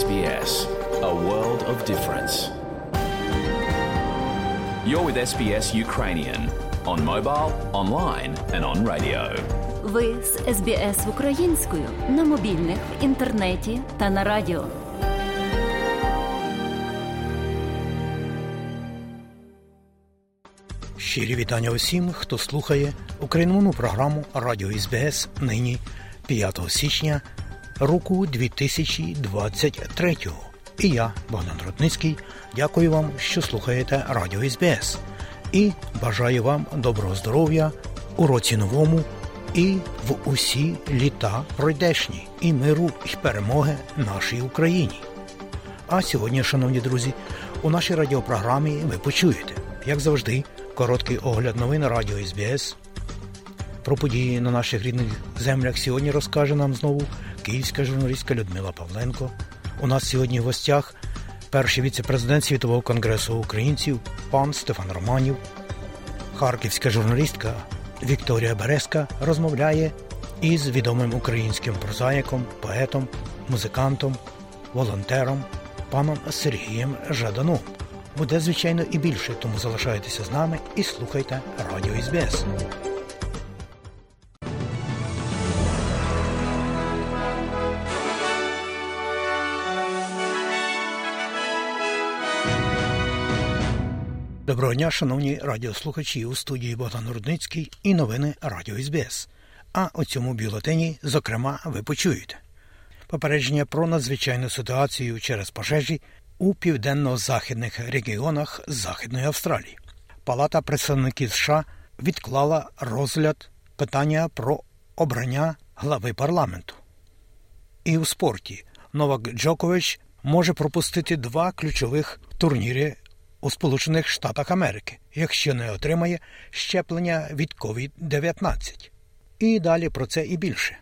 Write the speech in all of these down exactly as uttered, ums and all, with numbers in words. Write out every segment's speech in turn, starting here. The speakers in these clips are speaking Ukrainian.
S B S, a world of difference. You're with S B S Ukrainian on mobile, online and on radio. Ви з Ес Бі Ес українською на мобільних, в інтернеті та на радіо. Щирі вітання усім, хто слухає україномовну програму Радіо Ес Бі Ес нині п'ятого січня року дві тисячі двадцять третього. І я, Богдан Рудницький, дякую вам, що слухаєте Радіо Ес Бі Ес. І бажаю вам доброго здоров'я у році новому і в усі літа пройдешні, і миру, і перемоги нашій Україні. А сьогодні, шановні друзі, у нашій радіопрограмі ви почуєте, як завжди, короткий огляд новин Радіо Ес Бі Ес. Про події на наших рідних землях сьогодні розкаже нам знову київська журналістка Людмила Павленко. У нас сьогодні в гостях перший віце-президент Світового конгресу українців пан Стефан Романів. Харківська журналістка Вікторія Береска розмовляє із відомим українським прозаїком, поетом, музикантом, волонтером паном Сергієм Жаданом. Буде, звичайно, і більше, тому залишайтеся з нами і слухайте Радіо Ес Бі Ес. Доброго дня, шановні радіослухачі, у студії Богдан Рудницький і новини Радіо Ес Бі Ес. А у цьому бюлетені, зокрема, ви почуєте. Попередження про надзвичайну ситуацію через пожежі у південно-західних регіонах Західної Австралії. Палата представників США відклала розгляд питання про обрання глави парламенту. І у спорті Новак Джокович може пропустити два ключових турніри у Сполучених Штатах Америки, якщо не отримає щеплення від ковід дев'ятнадцять. І далі про це і більше.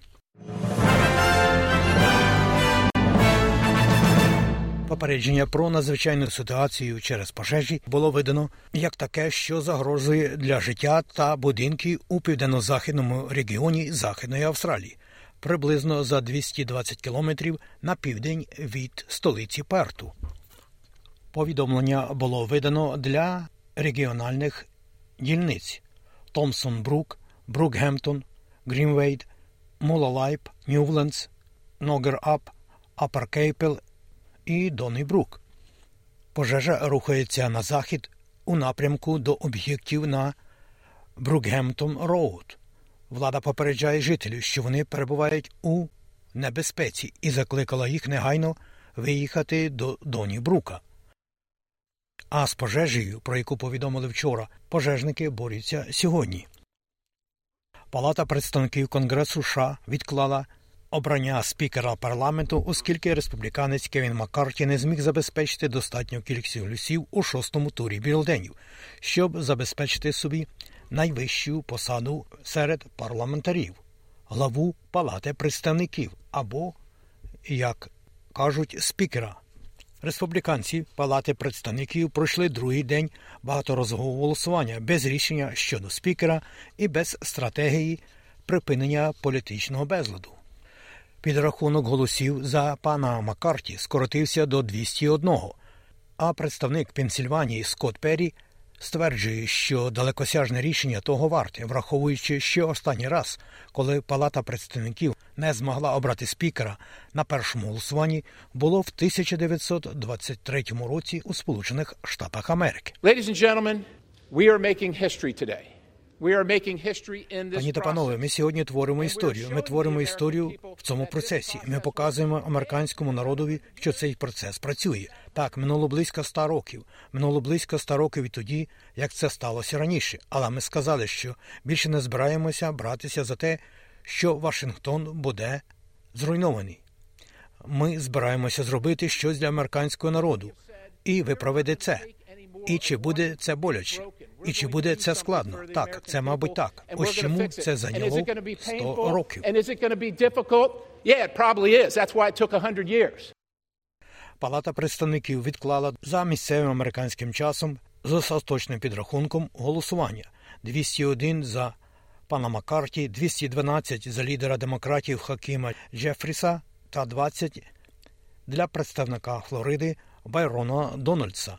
Попередження про надзвичайну ситуацію через пожежі було видано як таке, що загрожує для життя та будинків у південно-західному регіоні Західної Австралії, приблизно за двісті двадцять кілометрів на південь від столиці Перту. Повідомлення було видано для регіональних дільниць – Томсон-Брук, Брукгемптон, Грінвейд, Мулалайп, Ньювлендс, Ногер-Ап, Апер-Кейпел і Донний-Брук. Пожежа рухається на захід у напрямку до об'єктів на Брукгемптон-Роуд. Влада попереджає жителів, що вони перебувають у небезпеці і закликала їх негайно виїхати до Донні-Брука. А з пожежею, про яку повідомили вчора, пожежники борються сьогодні. Палата представників Конгресу США відклала обрання спікера парламенту, оскільки республіканець Кевін Маккарті не зміг забезпечити достатню кількість голосів у шостому турі бюлетенів, щоб забезпечити собі найвищу посаду серед парламентарів – главу Палати представників або, як кажуть, спікера. Республіканці Палати представників пройшли другий день багаторазового голосування без рішення щодо спікера і без стратегії припинення політичного безладу. Підрахунок голосів за пана Маккарті скоротився до двісті один, а представник Пенсільванії Скотт Перрі стверджує, що далекосяжне рішення того варте, враховуючи ще останній раз, коли Палата представників не змогла обрати спікера на першому голосуванні, було в тисяча дев'ятсот двадцять третьому році у Сполучених Штатах Америки. Пані та панове, ми сьогодні творимо історію. Ми творимо історію в цьому процесі. Ми показуємо американському народові, що цей процес працює. Так, минуло близько ста років. Минуло близько ста років і тоді, як це сталося раніше. Але ми сказали, що більше не збираємося братися за те, що Вашингтон буде зруйнований. Ми збираємося зробити щось для американського народу. І ви проведете це. І чи буде це боляче? І чи буде це складно? Так, це, мабуть, так. Ось чому це зайняло сто років. Палата представників відклала за місцевим американським часом з остаточним підрахунком голосування. двісті один за пана Маккарті, двісті дванадцять за лідера демократів Хакіма Джефріса та двадцять для представника Флориди Байрона Дональдса.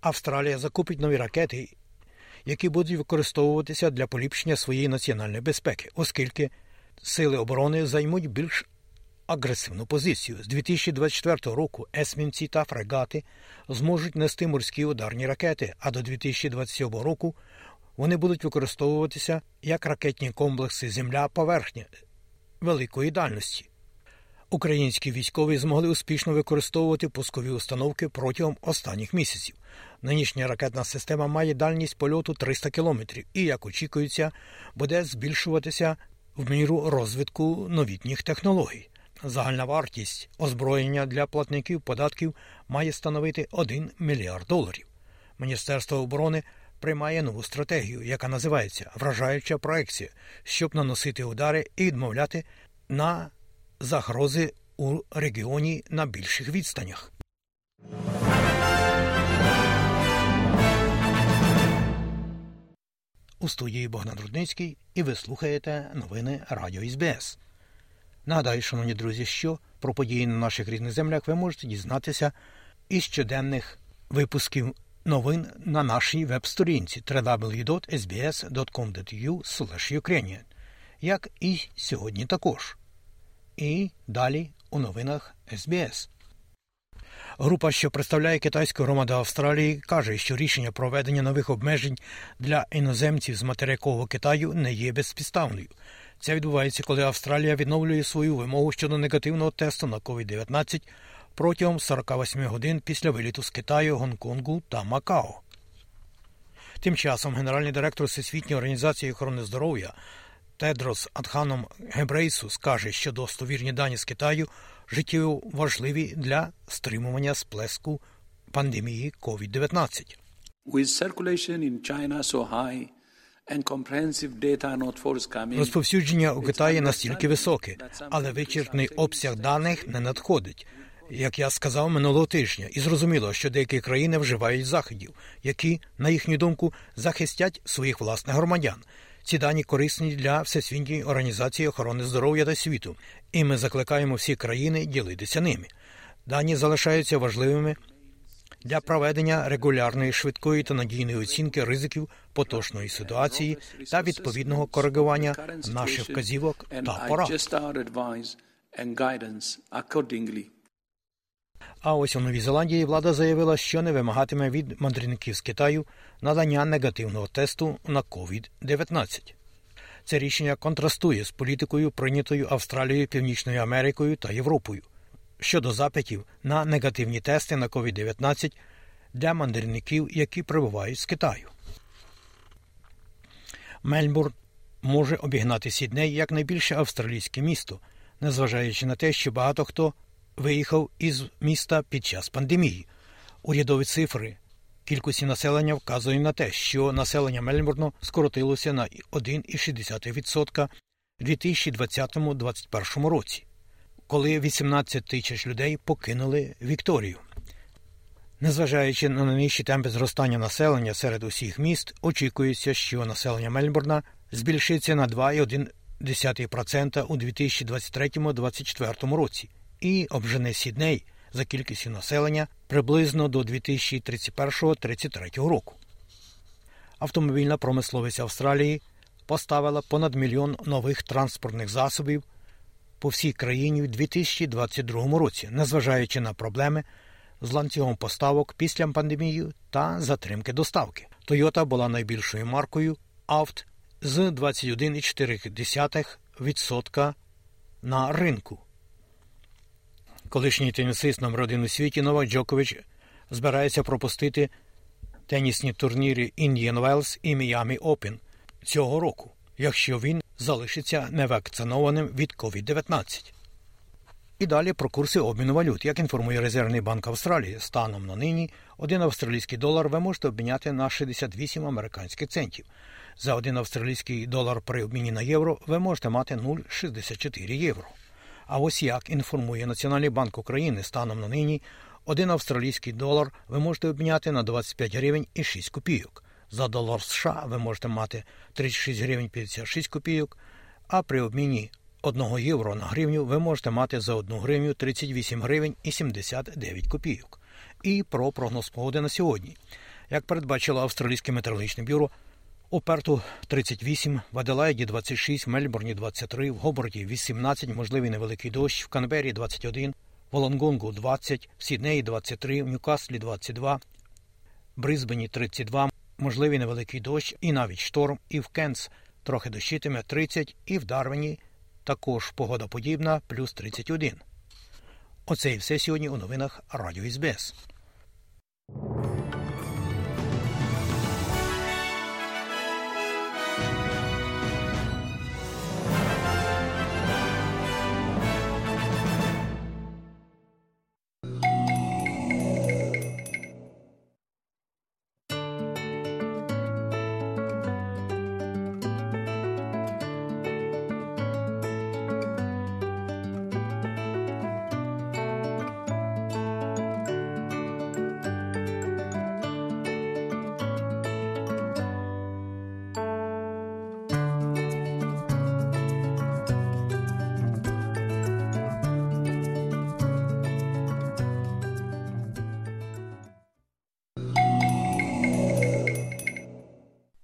Австралія закупить нові ракети, які будуть використовуватися для поліпшення своєї національної безпеки, оскільки сили оборони займуть більш агресивну позицію. З дві тисячі двадцять четвертого року есмінці та фрегати зможуть нести морські ударні ракети, а до дві тисячі двадцять сьомого року вони будуть використовуватися як ракетні комплекси «Земля-поверхня» великої дальності. Українські військові змогли успішно використовувати пускові установки протягом останніх місяців. Нинішня ракетна система має дальність польоту триста кілометрів і, як очікується, буде збільшуватися в міру розвитку новітніх технологій. Загальна вартість озброєння для платників податків має становити один мільярд доларів. Міністерство оборони приймає нову стратегію, яка називається «Вражаюча проекція», щоб наносити удари і відмовляти на загрози у регіоні на більших відстанях. У студії Богдан Рудницький, і ви слухаєте новини Радіо СБС. Нагадаю, шановні друзі, що про події на наших рідних землях ви можете дізнатися із щоденних випусків новин на нашій веб-сторінці дабл ю дабл ю дабл ю крапка ес бі ес крапка ком крапка ю слеш Ukrainian, як і сьогодні також. І далі у новинах ес бі ес. Група, що представляє китайську громаду Австралії, каже, що рішення про введення нових обмежень для іноземців з материкового Китаю не є безпідставною. Це відбувається, коли Австралія відновлює свою вимогу щодо негативного тесту на ковід дев'ятнадцять протягом сорок вісім годин після виліту з Китаю, Гонконгу та Макао. Тим часом генеральний директор Всесвітньої організації охорони здоров'я Тедрос Адханом Гебрейєсус каже, що достовірні дані з Китаю життєво важливі для стримування сплеску пандемії ковід дев'ятнадцять. Розповсюдження у Китаї настільки високе, але вичерпний обсяг даних не надходить. Як я сказав минулого тижня, і зрозуміло, що деякі країни вживають заходів, які, на їхню думку, захистять своїх власних громадян. Ці дані корисні для Всесвітньої організації охорони здоров'я та світу, і ми закликаємо всі країни ділитися ними. Дані залишаються важливими для проведення регулярної, швидкої та надійної оцінки ризиків поточної ситуації та відповідного коригування наших вказівок та порад. А ось у Новій Зеландії влада заявила, що не вимагатиме від мандрівників з Китаю надання негативного тесту на ковід дев'ятнадцять. Це рішення контрастує з політикою, прийнятою Австралією, Північною Америкою та Європою щодо запитів на негативні тести на ковід дев'ятнадцять для мандрівників, які прибувають з Китаю. Мельбурн може обігнати Сідней як найбільше австралійське місто, незважаючи на те, що багато хто виїхав із міста під час пандемії. Урядові цифри кількості населення вказують на те, що населення Мельбурну скоротилося на один цілих шість десятих відсотка в дві тисячі двадцятому - дві тисячі двадцять першому році, коли вісімнадцять тисяч людей покинули Вікторію. Незважаючи на найнижчі темпи зростання населення серед усіх міст, очікується, що населення Мельбурна збільшиться на два цілих одна десята відсотка у дві тисячі двадцять третьому - дві тисячі двадцять четвертому році і обжене Сідней за кількістю населення приблизно до дві тисячі тридцять першого - тридцять третього року. Автомобільна промисловість Австралії поставила понад мільйон нових транспортних засобів по всій країні в дві тисячі двадцять другому році, незважаючи на проблеми з ланцюгом поставок після пандемії та затримки доставки. Toyota була найбільшою маркою авт з двадцять один цілих чотири десятих відсотка на ринку. Колишній тенісист номер один у світі Новак Джокович збирається пропустити тенісні турніри Indian Wells і Miami Open цього року, якщо він залишиться невакцинованим від ковід дев'ятнадцять. І далі про курси обміну валют. Як інформує Резервний банк Австралії, станом на нині один австралійський долар ви можете обміняти на шістдесят вісім американських центів. За один австралійський долар при обміні на євро ви можете мати нуль цілих шістдесят чотири євро. А ось як інформує Національний банк України, станом на нині один австралійський долар ви можете обміняти на двадцять п'ять гривень і шість копійок. За долар США ви можете мати тридцять шість гривень п'ятдесят шість копійок, а при обміні одного євро на гривню ви можете мати за одну гривню тридцять вісім гривень і сімдесят дев'ять копійок. І про прогноз погоди на сьогодні. Як передбачило Австралійське метеорологічне бюро, у Перту тридцять вісім, в Аделаїді двадцять шість, в Мельбурні двадцять три, в Гоборті вісімнадцять, можливий невеликий дощ, в Канбері двадцять один, в Волонгонгу двадцять, в Сіднеї двадцять три, в Ньюкаслі двадцять два, в Брисбені тридцять два, можливий невеликий дощ і навіть шторм, і в Кенс трохи дощитиме тридцять, і в Дарвіні також погода подібна, плюс тридцять один. Оце і все сьогодні у новинах Радіо ес бі ес.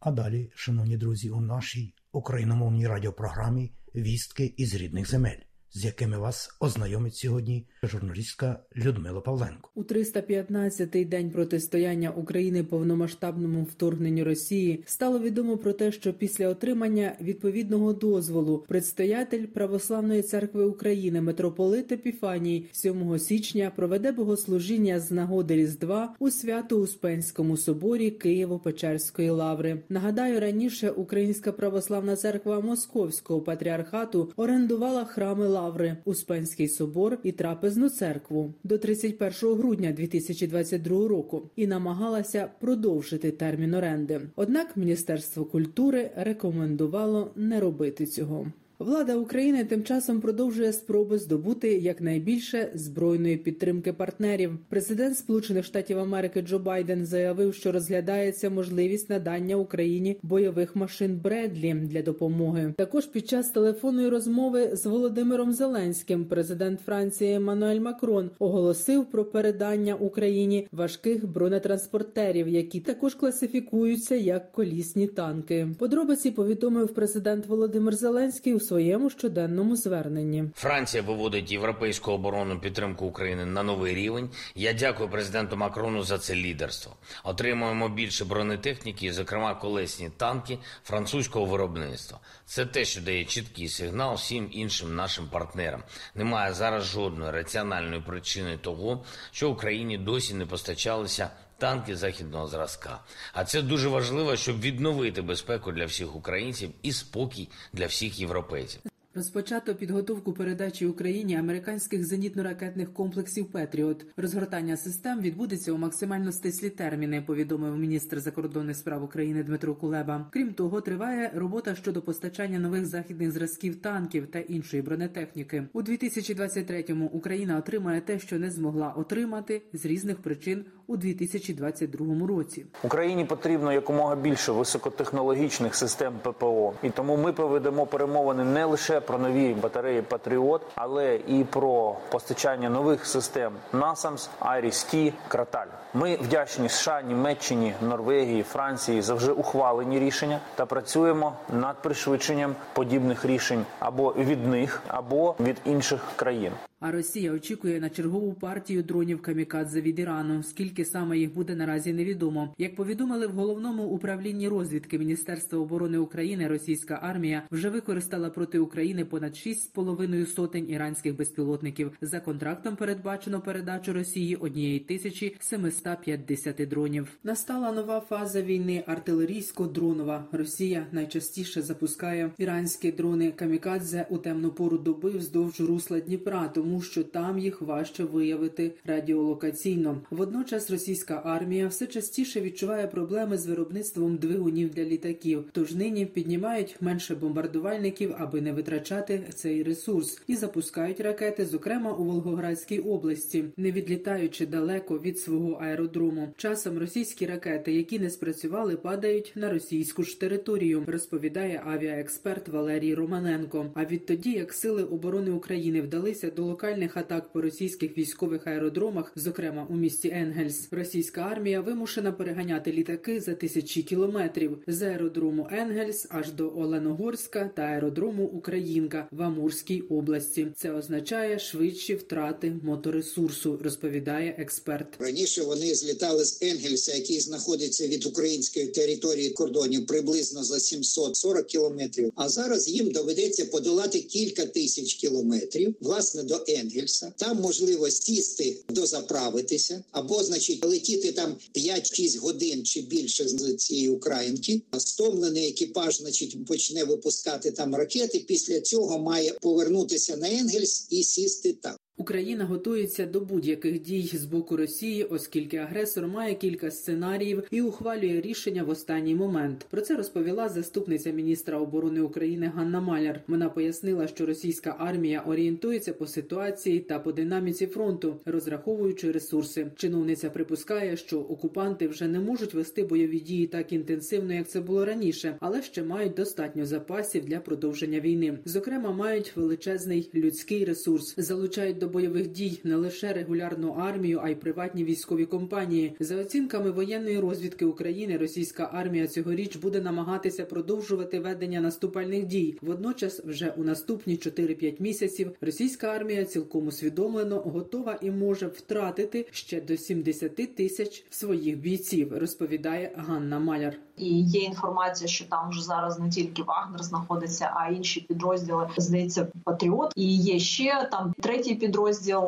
А далі, шановні друзі, у нашій україномовній радіопрограмі «Вістки із рідних земель», з якими вас ознайомить сьогодні журналістка Людмила Павленко. У триста п'ятнадцятий день протистояння України повномасштабному вторгненню Росії стало відомо про те, що після отримання відповідного дозволу предстоятель Православної церкви України митрополит Епіфаній сьомого січня проведе богослужіння з нагоди Різдва у Свято-Успенському соборі Києво-Печерської лаври. Нагадаю, раніше Українська Православна церква Московського патріархату орендувала храми Лаври, Успенський собор і Трапезну церкву до тридцять першого грудня дві тисячі двадцять другого року і намагалася продовжити термін оренди. Однак Міністерство культури рекомендувало не робити цього. Влада України тим часом продовжує спроби здобути якнайбільше збройної підтримки партнерів. Президент Сполучених Штатів Америки Джо Байден заявив, що розглядається можливість надання Україні бойових машин Бредлі для допомоги. Також під час телефонної розмови з Володимиром Зеленським президент Франції Еммануель Макрон оголосив про передання Україні важких бронетранспортерів, які також класифікуються як колісні танки. Подробиці повідомив президент Володимир Зеленський у своєму щоденному зверненні. Франція виводить європейську оборонну підтримку України на новий рівень. Я дякую президенту Макрону за це лідерство. Отримуємо більше бронетехніки, зокрема колесні танки французького виробництва. Це те, що дає чіткий сигнал всім іншим нашим партнерам. Немає зараз жодної раціональної причини того, що Україні досі не постачалися танки західного зразка. А це дуже важливо, щоб відновити безпеку для всіх українців і спокій для всіх європейців. Розпочато підготовку передачі Україні американських зенітно-ракетних комплексів «Петріот». Розгортання систем відбудеться у максимально стислі терміни, повідомив міністр закордонних справ України Дмитро Кулеба. Крім того, триває робота щодо постачання нових західних зразків танків та іншої бронетехніки. У дві тисячі двадцять третьому Україна отримає те, що не змогла отримати з різних причин у дві тисячі двадцять другому році. Україні потрібно якомога більше високотехнологічних систем ППО. І тому ми проведемо перемовини не лише про нові батареї «Патріот», але і про постачання нових систем «Насамс», «Айріс-Ті», «Краталь». Ми вдячні США, Німеччині, Норвегії, Франції за вже ухвалені рішення та працюємо над пришвидшенням подібних рішень або від них, або від інших країн. А Росія очікує на чергову партію дронів камікадзе від Ірану. Скільки саме їх буде, наразі невідомо. Як повідомили в Головному управлінні розвідки Міністерства оборони України, російська армія вже використала проти України понад шість з половиною сотень іранських безпілотників. За контрактом передбачено передачу Росії однієї тисячі семисот п'ятдесяти дронів. Настала нова фаза війни артилерійсько-дронова. Росія найчастіше запускає іранські дрони камікадзе у темну пору доби вздовж русла Дніпра, тому що там їх важче виявити радіолокаційно. Водночас російська армія все частіше відчуває проблеми з виробництвом двигунів для літаків, тож нині піднімають менше бомбардувальників, аби не витрачати витрачати цей ресурс і запускають ракети, зокрема у Волгоградській області, не відлітаючи далеко від свого аеродрому. Часом російські ракети, які не спрацювали, падають на російську ж територію, розповідає авіаексперт Валерій Романенко. А відтоді, як Сили оборони України вдалися до локальних атак по російських військових аеродромах, зокрема у місті Енгельс, російська армія вимушена переганяти літаки за тисячі кілометрів з аеродрому Енгельс аж до Оленогорська та аеродрому Українка в Амурській області. Це означає швидші втрати моторесурсу, розповідає експерт. Раніше вони злітали з Енгельса, який знаходиться від української території кордонів приблизно за сімсот сорок кілометрів, а зараз їм доведеться подолати кілька тисяч кілометрів, власне, до Енгельса. Там можливо сісти, дозаправитися, або, значить, летіти там п'ять-шість годин чи більше з цієї Українки. Стомлений екіпаж, значить, почне випускати там ракети, після цього має повернутися на Енгельс і сісти там. Україна готується до будь-яких дій з боку Росії, оскільки агресор має кілька сценаріїв і ухвалює рішення в останній момент. Про це розповіла заступниця міністра оборони України Ганна Маляр. Вона пояснила, що російська армія орієнтується по ситуації та по динаміці фронту, розраховуючи ресурси. Чиновниця припускає, що окупанти вже не можуть вести бойові дії так інтенсивно, як це було раніше, але ще мають достатньо запасів для продовження війни. Зокрема, мають величезний людський ресурс, залучають до бойових дій не лише регулярну армію, а й приватні військові компанії. За оцінками воєнної розвідки України, російська армія цьогоріч буде намагатися продовжувати ведення наступальних дій. Водночас вже у наступні чотири-п'ять місяців російська армія цілком усвідомлено готова і може втратити ще до сімдесят тисяч своїх бійців, розповідає Ганна Маляр. І є інформація, що там вже зараз не тільки Вагнер знаходиться, а інші підрозділи, здається, Патріот. І є ще там третій підрозділ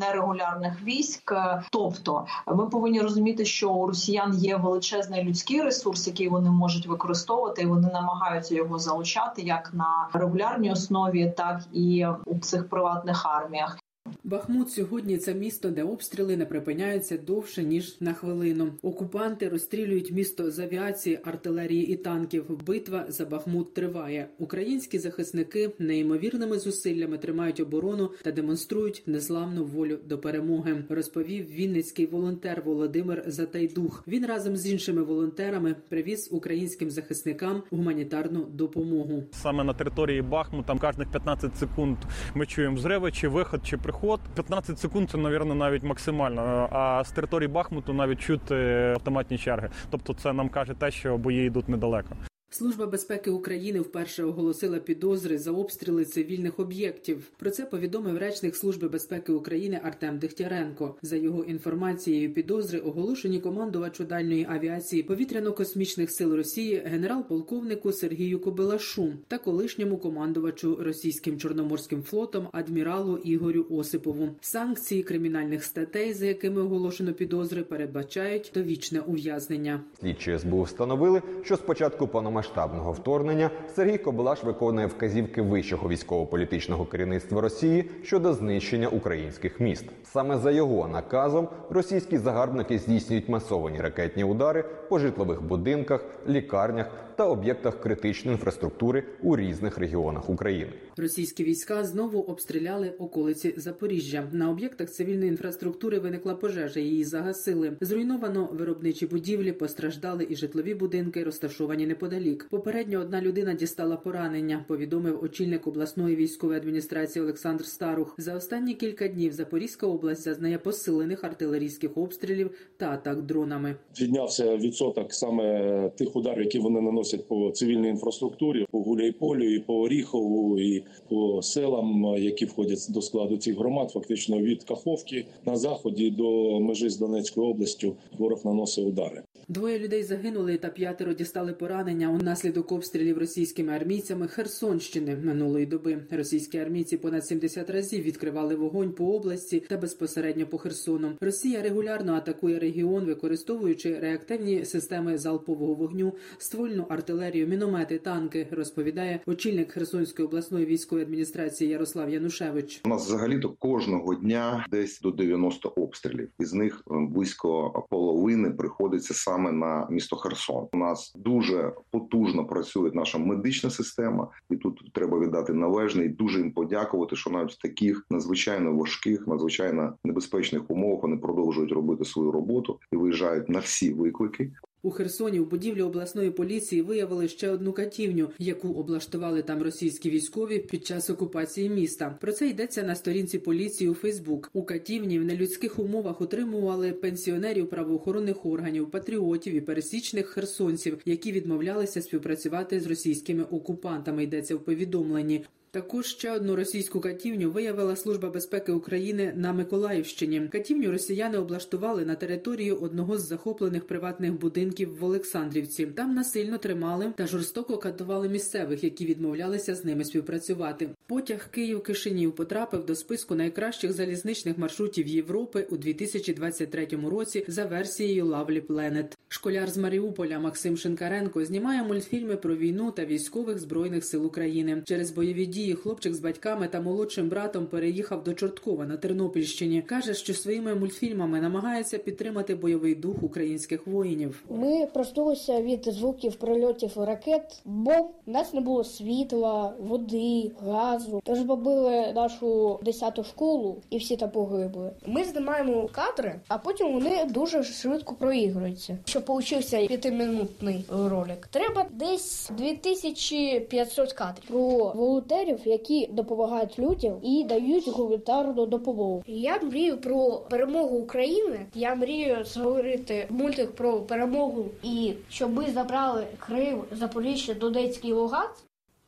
нерегулярних військ. Тобто ми повинні розуміти, що у росіян є величезний людський ресурс, який вони можуть використовувати, і вони намагаються його залучати як на регулярній основі, так і у цих приватних арміях. Бахмут сьогодні – це місто, де обстріли не припиняються довше, ніж на хвилину. Окупанти розстрілюють місто з авіації, артилерії і танків. Битва за Бахмут триває. Українські захисники неймовірними зусиллями тримають оборону та демонструють незламну волю до перемоги, розповів вінницький волонтер Володимир Затайдух. Він разом з іншими волонтерами привіз українським захисникам гуманітарну допомогу. Саме на території Бахмута кожних п'ятнадцять секунд ми чуємо взриви, чи виход, чи приход. п'ятнадцять секунд – це, мабуть, навіть максимально. А з території Бахмуту навіть чути автоматні черги. Тобто це нам каже те, що бої йдуть недалеко. Служба безпеки України вперше оголосила підозри за обстріли цивільних об'єктів. Про це повідомив речник Служби безпеки України Артем Дихтяренко. За його інформацією, підозри оголошені командувачу дальньої авіації повітряно-космічних сил Росії генерал-полковнику Сергію Кобилашу та колишньому командувачу Російським Чорноморським флотом адміралу Ігорю Осипову. Санкції кримінальних статей, за якими оголошено підозри, передбачають довічне ув'язнення. Слідчі ес бе у встановили, що спочатку паномасштабного масштабного вторгнення Сергій Кобилаш виконує вказівки вищого військово-політичного керівництва Росії щодо знищення українських міст. Саме за його наказом російські загарбники здійснюють масовані ракетні удари по житлових будинках, лікарнях та об'єктах критичної інфраструктури у різних регіонах України. Російські війська знову обстріляли околиці Запоріжжя. На об'єктах цивільної інфраструктури виникла пожежа, її загасили. Зруйновано виробничі будівлі, постраждали і житлові будинки, розташовані неподалік. Попередньо одна людина дістала поранення, повідомив очільник обласної військової адміністрації Олександр Старух. За останні кілька днів Запорізька область зазнає посилених артилерійських обстрілів та атак дронами. Піднявся відсоток саме тих ударів, які вони наносять по цивільній інфраструктурі, по Гуляйполю, і по Оріхову, і по селам, які входять до складу цих громад, фактично від Каховки на заході до межі з Донецькою областю ворог наносив удари. Двоє людей загинули та п'ятеро дістали поранення унаслідок обстрілів російськими армійцями Херсонщини минулої доби. Російські армійці понад сімдесят разів відкривали вогонь по області та безпосередньо по Херсону. Росія регулярно атакує регіон, використовуючи реактивні системи залпового вогню, ствольну артилерію, міномети, танки, розповідає очільник Херсонської обласної військової адміністрації Ярослав Янушевич. У нас взагалі-то кожного дня десь до дев'яноста обстрілів. Із них близько половини приходиться саме саме на місто Херсон. У нас дуже потужно працює наша медична система, і тут треба віддати належне і дуже їм подякувати, що навіть в таких надзвичайно важких, надзвичайно небезпечних умовах вони продовжують робити свою роботу і виїжджають на всі виклики. У Херсоні в будівлі обласної поліції виявили ще одну катівню, яку облаштували там російські військові під час окупації міста. Про це йдеться на сторінці поліції у Фейсбук. У катівні в нелюдських умовах утримували пенсіонерів правоохоронних органів, патріотів і пересічних херсонців, які відмовлялися співпрацювати з російськими окупантами, йдеться в повідомленні. Також ще одну російську катівню виявила Служба безпеки України на Миколаївщині. Катівню росіяни облаштували на території одного з захоплених приватних будинків в Олександрівці. Там насильно тримали та жорстоко катували місцевих, які відмовлялися з ними співпрацювати. Потяг Київ-Кишинів потрапив до списку найкращих залізничних маршрутів Європи у дві тисячі двадцять третьому році за версією Lovely Planet. Школяр з Маріуполя Максим Шинкаренко знімає мультфільми про війну та військових Збройних сил України. Через бойові дії Її хлопчик з батьками та молодшим братом переїхав до Чорткова на Тернопільщині. Каже, що своїми мультфільмами намагається підтримати бойовий дух українських воїнів. Ми проснулися від звуків прильотів ракет, бомб. У нас не було світла, води, газу. Тож бомбили нашу десяту школу і всі там погибли. Ми знімаємо кадри, а потім вони дуже швидко проігруються. Щоб получився п'ятиминутний ролик, треба десь дві тисячі п'ятсот кадрів. Про волонтерів, які допомагають людям і дають гуманітарну допомогу. Я мрію про перемогу України. Я мрію створити мультик про перемогу і щоб ми забрали Крим, Запоріжжя, Донецький, Луганськ.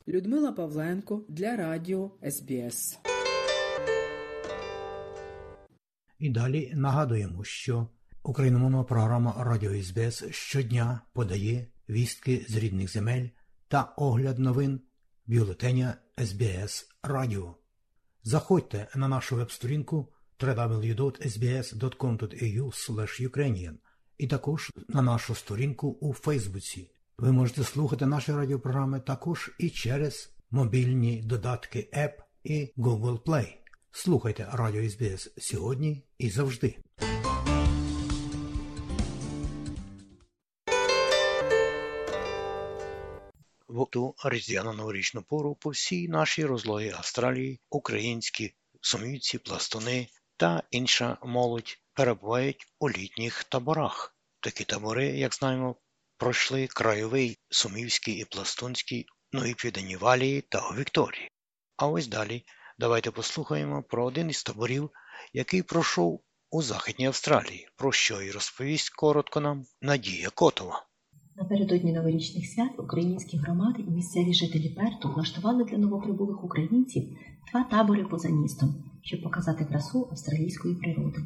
Людмила Павленко для радіо ес бі ес. І далі нагадуємо, що україномовна програма Радіо ес бі ес щодня подає вістки з рідних земель та огляд новин бюлетеня ес бі ес Радіо. Заходьте на нашу веб-сторінку дабл ю дабл ю дабл ю крапка ес бі ес крапка ком крапка ей ю слеш юкрейніан і також на нашу сторінку у Фейсбуці. Ви можете слухати наші радіопрограми також і через мобільні додатки App і Google Play. Слухайте Радіо ес бі ес сьогодні і завжди. В ту різдвяно-новорічну пору по всій нашій розлогі Австралії українські сумівці, пластуни та інша молодь перебувають у літніх таборах. Такі табори, як знаємо, пройшли краєвий, сумівський і пластунський, ну і Південній Валії та у Вікторії. А ось далі давайте послухаємо про один із таборів, який пройшов у Західній Австралії, про що і розповість коротко нам Надія Котова. Напередодні новорічних свят українські громади і місцеві жителі Перту влаштували для новоприбулих українців два табори поза містом, щоб показати красу австралійської природи.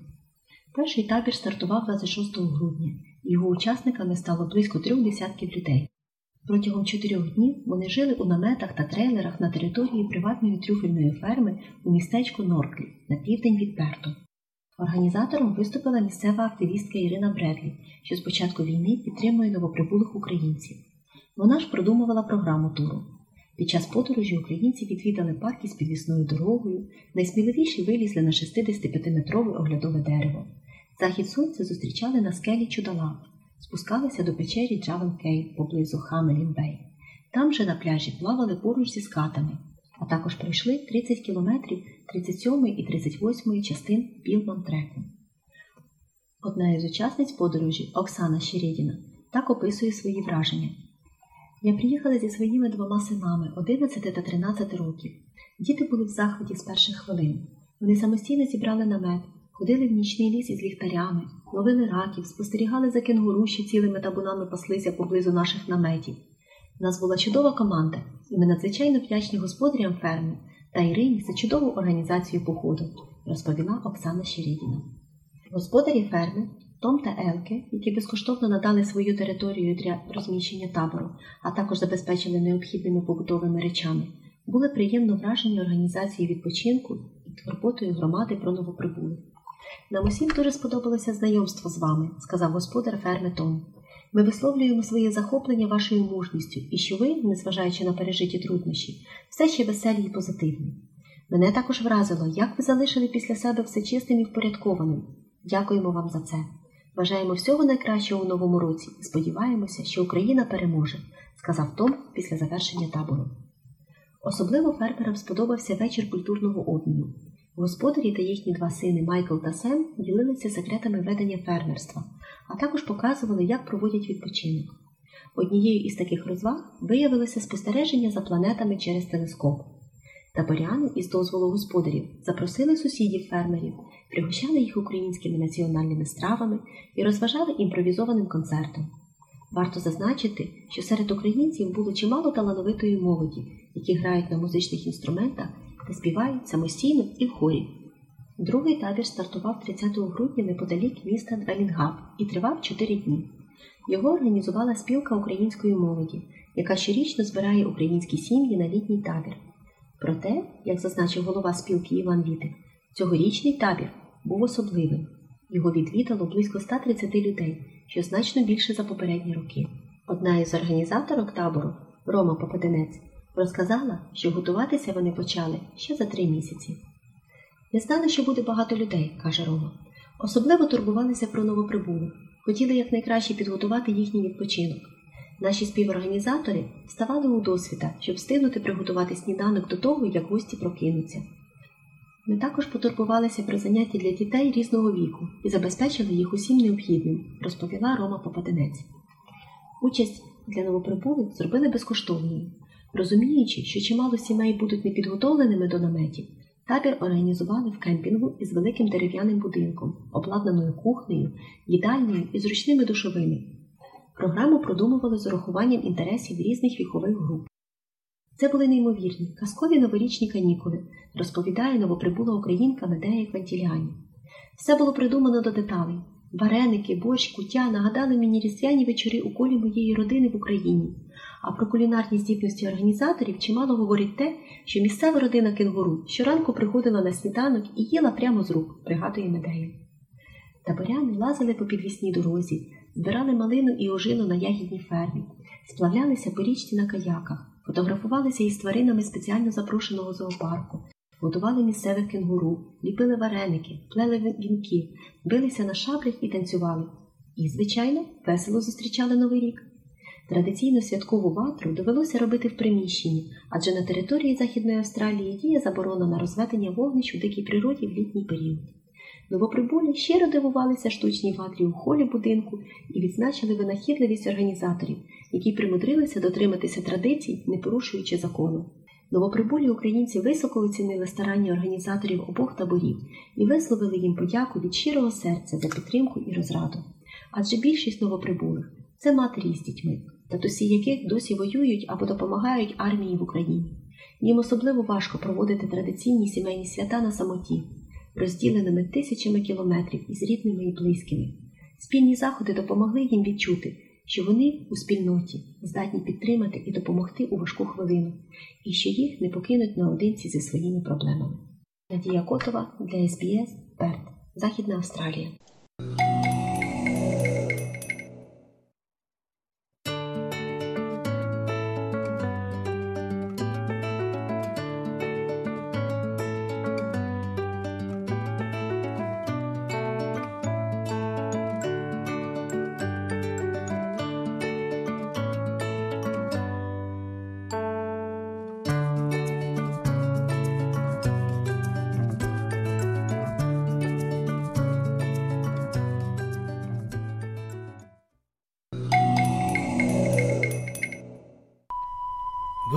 Перший табір стартував двадцять шостого грудня, і його учасниками стало близько трьох десятків людей. Протягом чотирьох днів вони жили у наметах та трейлерах на території приватної трюфельної ферми у містечку Норклі на південь від Перту. Організатором виступила місцева активістка Ірина Бредлі, що з початку війни підтримує новоприбулих українців. Вона ж продумувала програму туру. Під час подорожі українці відвідали парки з підвісною дорогою, найсміливіші вилізли на шістдесятип'ятиметрове оглядове дерево. Захід сонця зустрічали на скелі Чудалап, спускалися до печері Джавен Кейв поблизу Хамелін-Бей. Там же на пляжі плавали поруч зі скатами, а також пройшли тридцять кілометрів тридцять сьомої і тридцять восьмої частин Пілман-треку. Одна із учасниць подорожі, Оксана Щередіна, так описує свої враження. Я приїхала зі своїми двома синами, одинадцяти та тринадцяти років. Діти були в захваті з перших хвилин. Вони самостійно зібрали намет, ходили в нічний ліс із ліхтарями, ловили раків, спостерігали за кенгуру, що цілими табунами паслися поблизу наших наметів. У нас була чудова команда, і ми надзвичайно вдячні господарям ферми та Ірині за чудову організацію походу, розповіла Оксана Щередіна. Господарі ферми Том та Елки, які безкоштовно надали свою територію для розміщення табору, а також забезпечили необхідними побутовими речами, були приємно вражені організацією відпочинку і турботою громади про новоприбулих. Нам усім дуже сподобалося знайомство з вами, сказав господар ферми Том. Ми висловлюємо своє захоплення вашою мужністю і що ви, незважаючи на пережиті труднощі, все ще веселі і позитивні. Мене також вразило, як ви залишили після себе все чистим і впорядкованим. Дякуємо вам за це. Бажаємо всього найкращого у новому році і сподіваємося, що Україна переможе, сказав Том після завершення табору. Особливо фермерам сподобався вечір культурного обміну. Господарі та їхні два сини Майкл та Сем ділилися секретами ведення фермерства, а також показували, як проводять відпочинок. Однією із таких розваг виявилося спостереження за планетами через телескоп. Таборяни із дозволу господарів запросили сусідів-фермерів, пригощали їх українськими національними стравами і розважали імпровізованим концертом. Варто зазначити, що серед українців було чимало талановитої молоді, які грають на музичних інструментах та співають самостійно і в хорі. Другий табір стартував тридцятого грудня неподалік міста Белінгап і тривав чотири дні. Його організувала спілка української молоді, яка щорічно збирає українські сім'ї на літній табір. Проте, як зазначив голова спілки Іван Вітик, цьогорічний табір був особливим. Його відвідало близько ста тридцяти людей, що значно більше за попередні роки. Одна із організаторок табору, Рома Попетенець, розказала, що готуватися вони почали ще за три місяці. «Не знали, що буде багато людей», – каже Рома. «Особливо турбувалися про новоприбулих. Хотіли якнайкраще підготувати їхній відпочинок. Наші співорганізатори вставали у досвіта, щоб встигнути приготувати сніданок до того, як гості прокинуться. Ми також потурбувалися про заняття для дітей різного віку і забезпечили їх усім необхідним», – розповіла Рома Попаденець. Участь для новоприбулих зробили безкоштовною. Розуміючи, що чимало сімей будуть непідготовленими до наметів, табір організували в кемпінгу із великим дерев'яним будинком, обладнаною кухнею, їдальнею і зручними душовими. Програму продумували з урахуванням інтересів різних вікових груп. «Це були неймовірні, казкові новорічні канікули», – розповідає новоприбула українка Надія Котова. «Все було придумано до деталей. Вареники, борщ, куття нагадали мені різдвяні вечори у колі моєї родини в Україні. А про кулінарні здібності організаторів чимало говорить те, що місцева родина кенгуру щоранку приходила на сніданок і їла прямо з рук», – пригадує Надія. Таборяни лазили по підвісній дорозі, збирали малину і ожину на ягідній фермі, сплавлялися по річці на каяках, фотографувалися із тваринами спеціально запрошеного зоопарку, годували місцевих кенгуру, ліпили вареники, плели вінки, билися на шаблях і танцювали. І, звичайно, весело зустрічали Новий рік. Традиційно святкову ватру довелося робити в приміщенні, адже на території Західної Австралії діє заборона на розведення вогнищ у дикій природі в літній період. Новоприбулі щиро дивувалися штучній ватрі у холі будинку і відзначили винахідливість організаторів, які примудрилися дотриматися традицій, не порушуючи закону. Новоприбулі українці високо оцінили старання організаторів обох таборів і висловили їм подяку від щирого серця за підтримку і розраду. Адже більшість новоприбулих – це матері з дітьми, татусі яких досі воюють або допомагають армії в Україні. Їм особливо важко проводити традиційні сімейні свята на самоті, розділеними тисячами кілометрів із рідними і близькими. Спільні заходи допомогли їм відчути, що вони у спільноті здатні підтримати і допомогти у важку хвилину, і що їх не покинуть наодинці зі своїми проблемами. Надія Котова для Ес Бі Ес, Перт, Західна Австралія.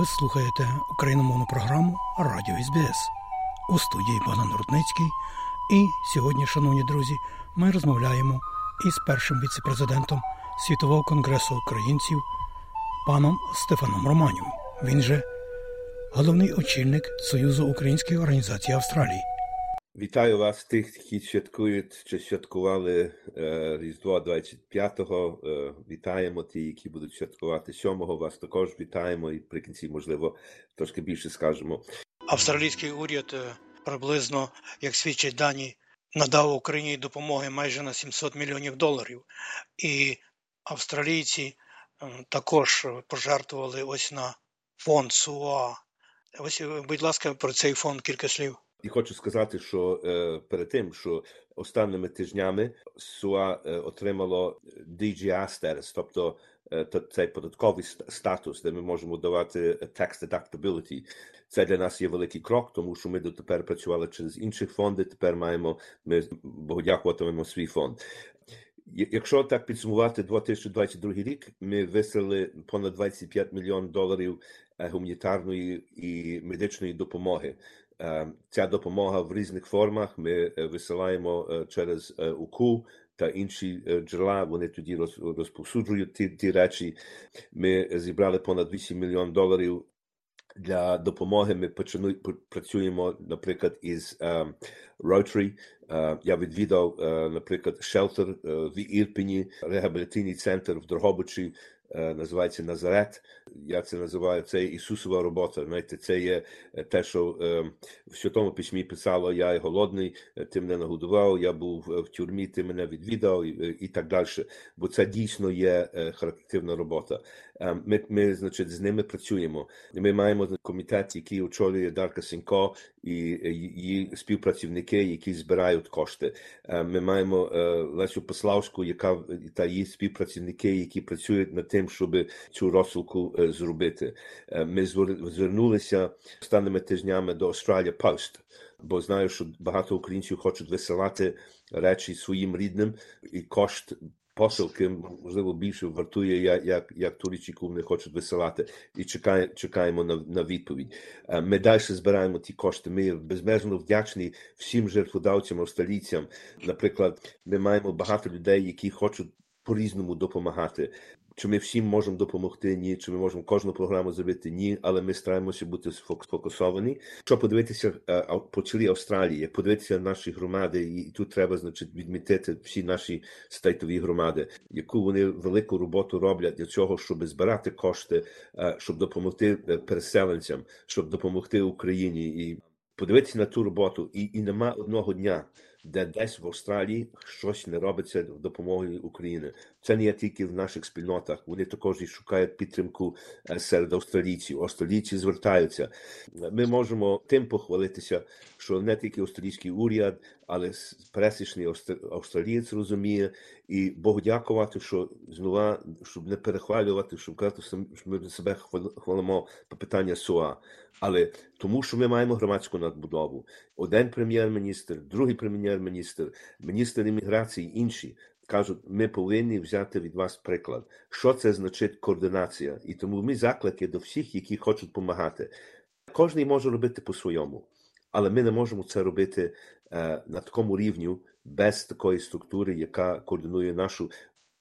Ви слухаєте україномовну програму Радіо Ес Бі Ес. У студії Богдан Рудницький. І сьогодні, шановні друзі, ми розмовляємо із першим віцепрезидентом Світового конгресу українців паном Стефаном Романівим. Він же головний очільник Союзу українських організацій Австралії. Вітаю вас, тих, які святкують чи святкували Різдво двадцять п'ятого. Вітаємо ті, які будуть святкувати сьомого. Вас також вітаємо і при кінці, можливо, трошки більше скажемо. Австралійський уряд приблизно, як свідчать дані, надав Україні допомоги майже на сімсот мільйонів доларів. І австралійці також пожертвували ось на фонд СУА. Ось, будь ласка, про цей фонд кілька слів. І хочу сказати, що е, перед тим, що останніми тижнями ес у а е, отримало ді джі ей status, тобто е, то, цей податковий статус, де ми можемо давати tax deductibility. Це для нас є великий крок, тому що ми дотепер працювали через інші фонди, тепер маємо, ми Богу дякуватимемо свій фонд. Якщо так підсумувати дві тисячі двадцять другий рік, ми вислали понад двадцять п'ять мільйонів доларів гуманітарної і медичної допомоги. Ця допомога в різних формах. Ми висилаємо через УКУ та інші джерела, вони тоді розповсюджують ті, ті речі. Ми зібрали понад вісім мільйонів доларів для допомоги. Ми почину, працюємо, наприклад, із um, Rotary. Uh, я відвідав, uh, наприклад, шелтер uh, в Ірпені, реабілітаційний центр в Дрогобичі, uh, називається Назарет. Я це називаю, це Ісусова робота. Знаєте, це є те, що uh, в Святому Письмі писало: я голодний, ти мене нагодував, я був в тюрмі, ти мене відвідав, і, і так далі. Бо це дійсно є uh, харитативна робота. Uh, ми, ми, значить, з ними працюємо. Ми маємо комітет, який очолює Дарка Сінько і її співпрацівники, які збирають кошти. Ми маємо Лесю Пославську, яка та її співпрацівники, які працюють над тим, щоб цю розсилку зробити. Ми звернулися останніми тижнями до Australia Post, бо знаю, що багато українців хочуть висилати речі своїм рідним, і кошт посилки, можливо, більше вартує, як, як, як ту річ, яку вони хочуть висилати, і чекає, чекаємо на, на відповідь. Ми далі збираємо ті кошти. Ми безмежно вдячні всім жертводавцям, австралійцям. Наприклад, ми маємо багато людей, які хочуть по-різному допомагати. Чи ми всім можемо допомогти? Ні. Чи ми можемо кожну програму зробити? Ні. Але ми стараємося бути сфокусовані. Що подивитися по цілій Австралії, подивитися на наші громади, і тут треба, значить, відмітити всі наші стейтові громади, яку вони велику роботу роблять для цього, щоб збирати кошти, щоб допомогти переселенцям, щоб допомогти Україні. І подивитися на ту роботу. І, і нема одного дня, де десь в Австралії щось не робиться в допомозі Україні. Це не є тільки в наших спільнотах. Вони також і шукають підтримку серед австралійців. Австралійці звертаються. Ми можемо тим похвалитися, що не тільки австралійський уряд, але пересічний австралієць розуміє. І Богу дякувати, що знову, щоб не перехвалювати, щоб казати, що ми себе хвалимо по питання ес у а. Але тому, що ми маємо громадську надбудову. Один прем'єр-міністр, другий прем'єр-міністр, міністр імміграції, інші кажуть, ми повинні взяти від вас приклад. Що це значить координація? І тому ми заклики до всіх, які хочуть допомагати. Кожний може робити по-своєму, але ми не можемо це робити е, на такому рівні без такої структури, яка координує нашу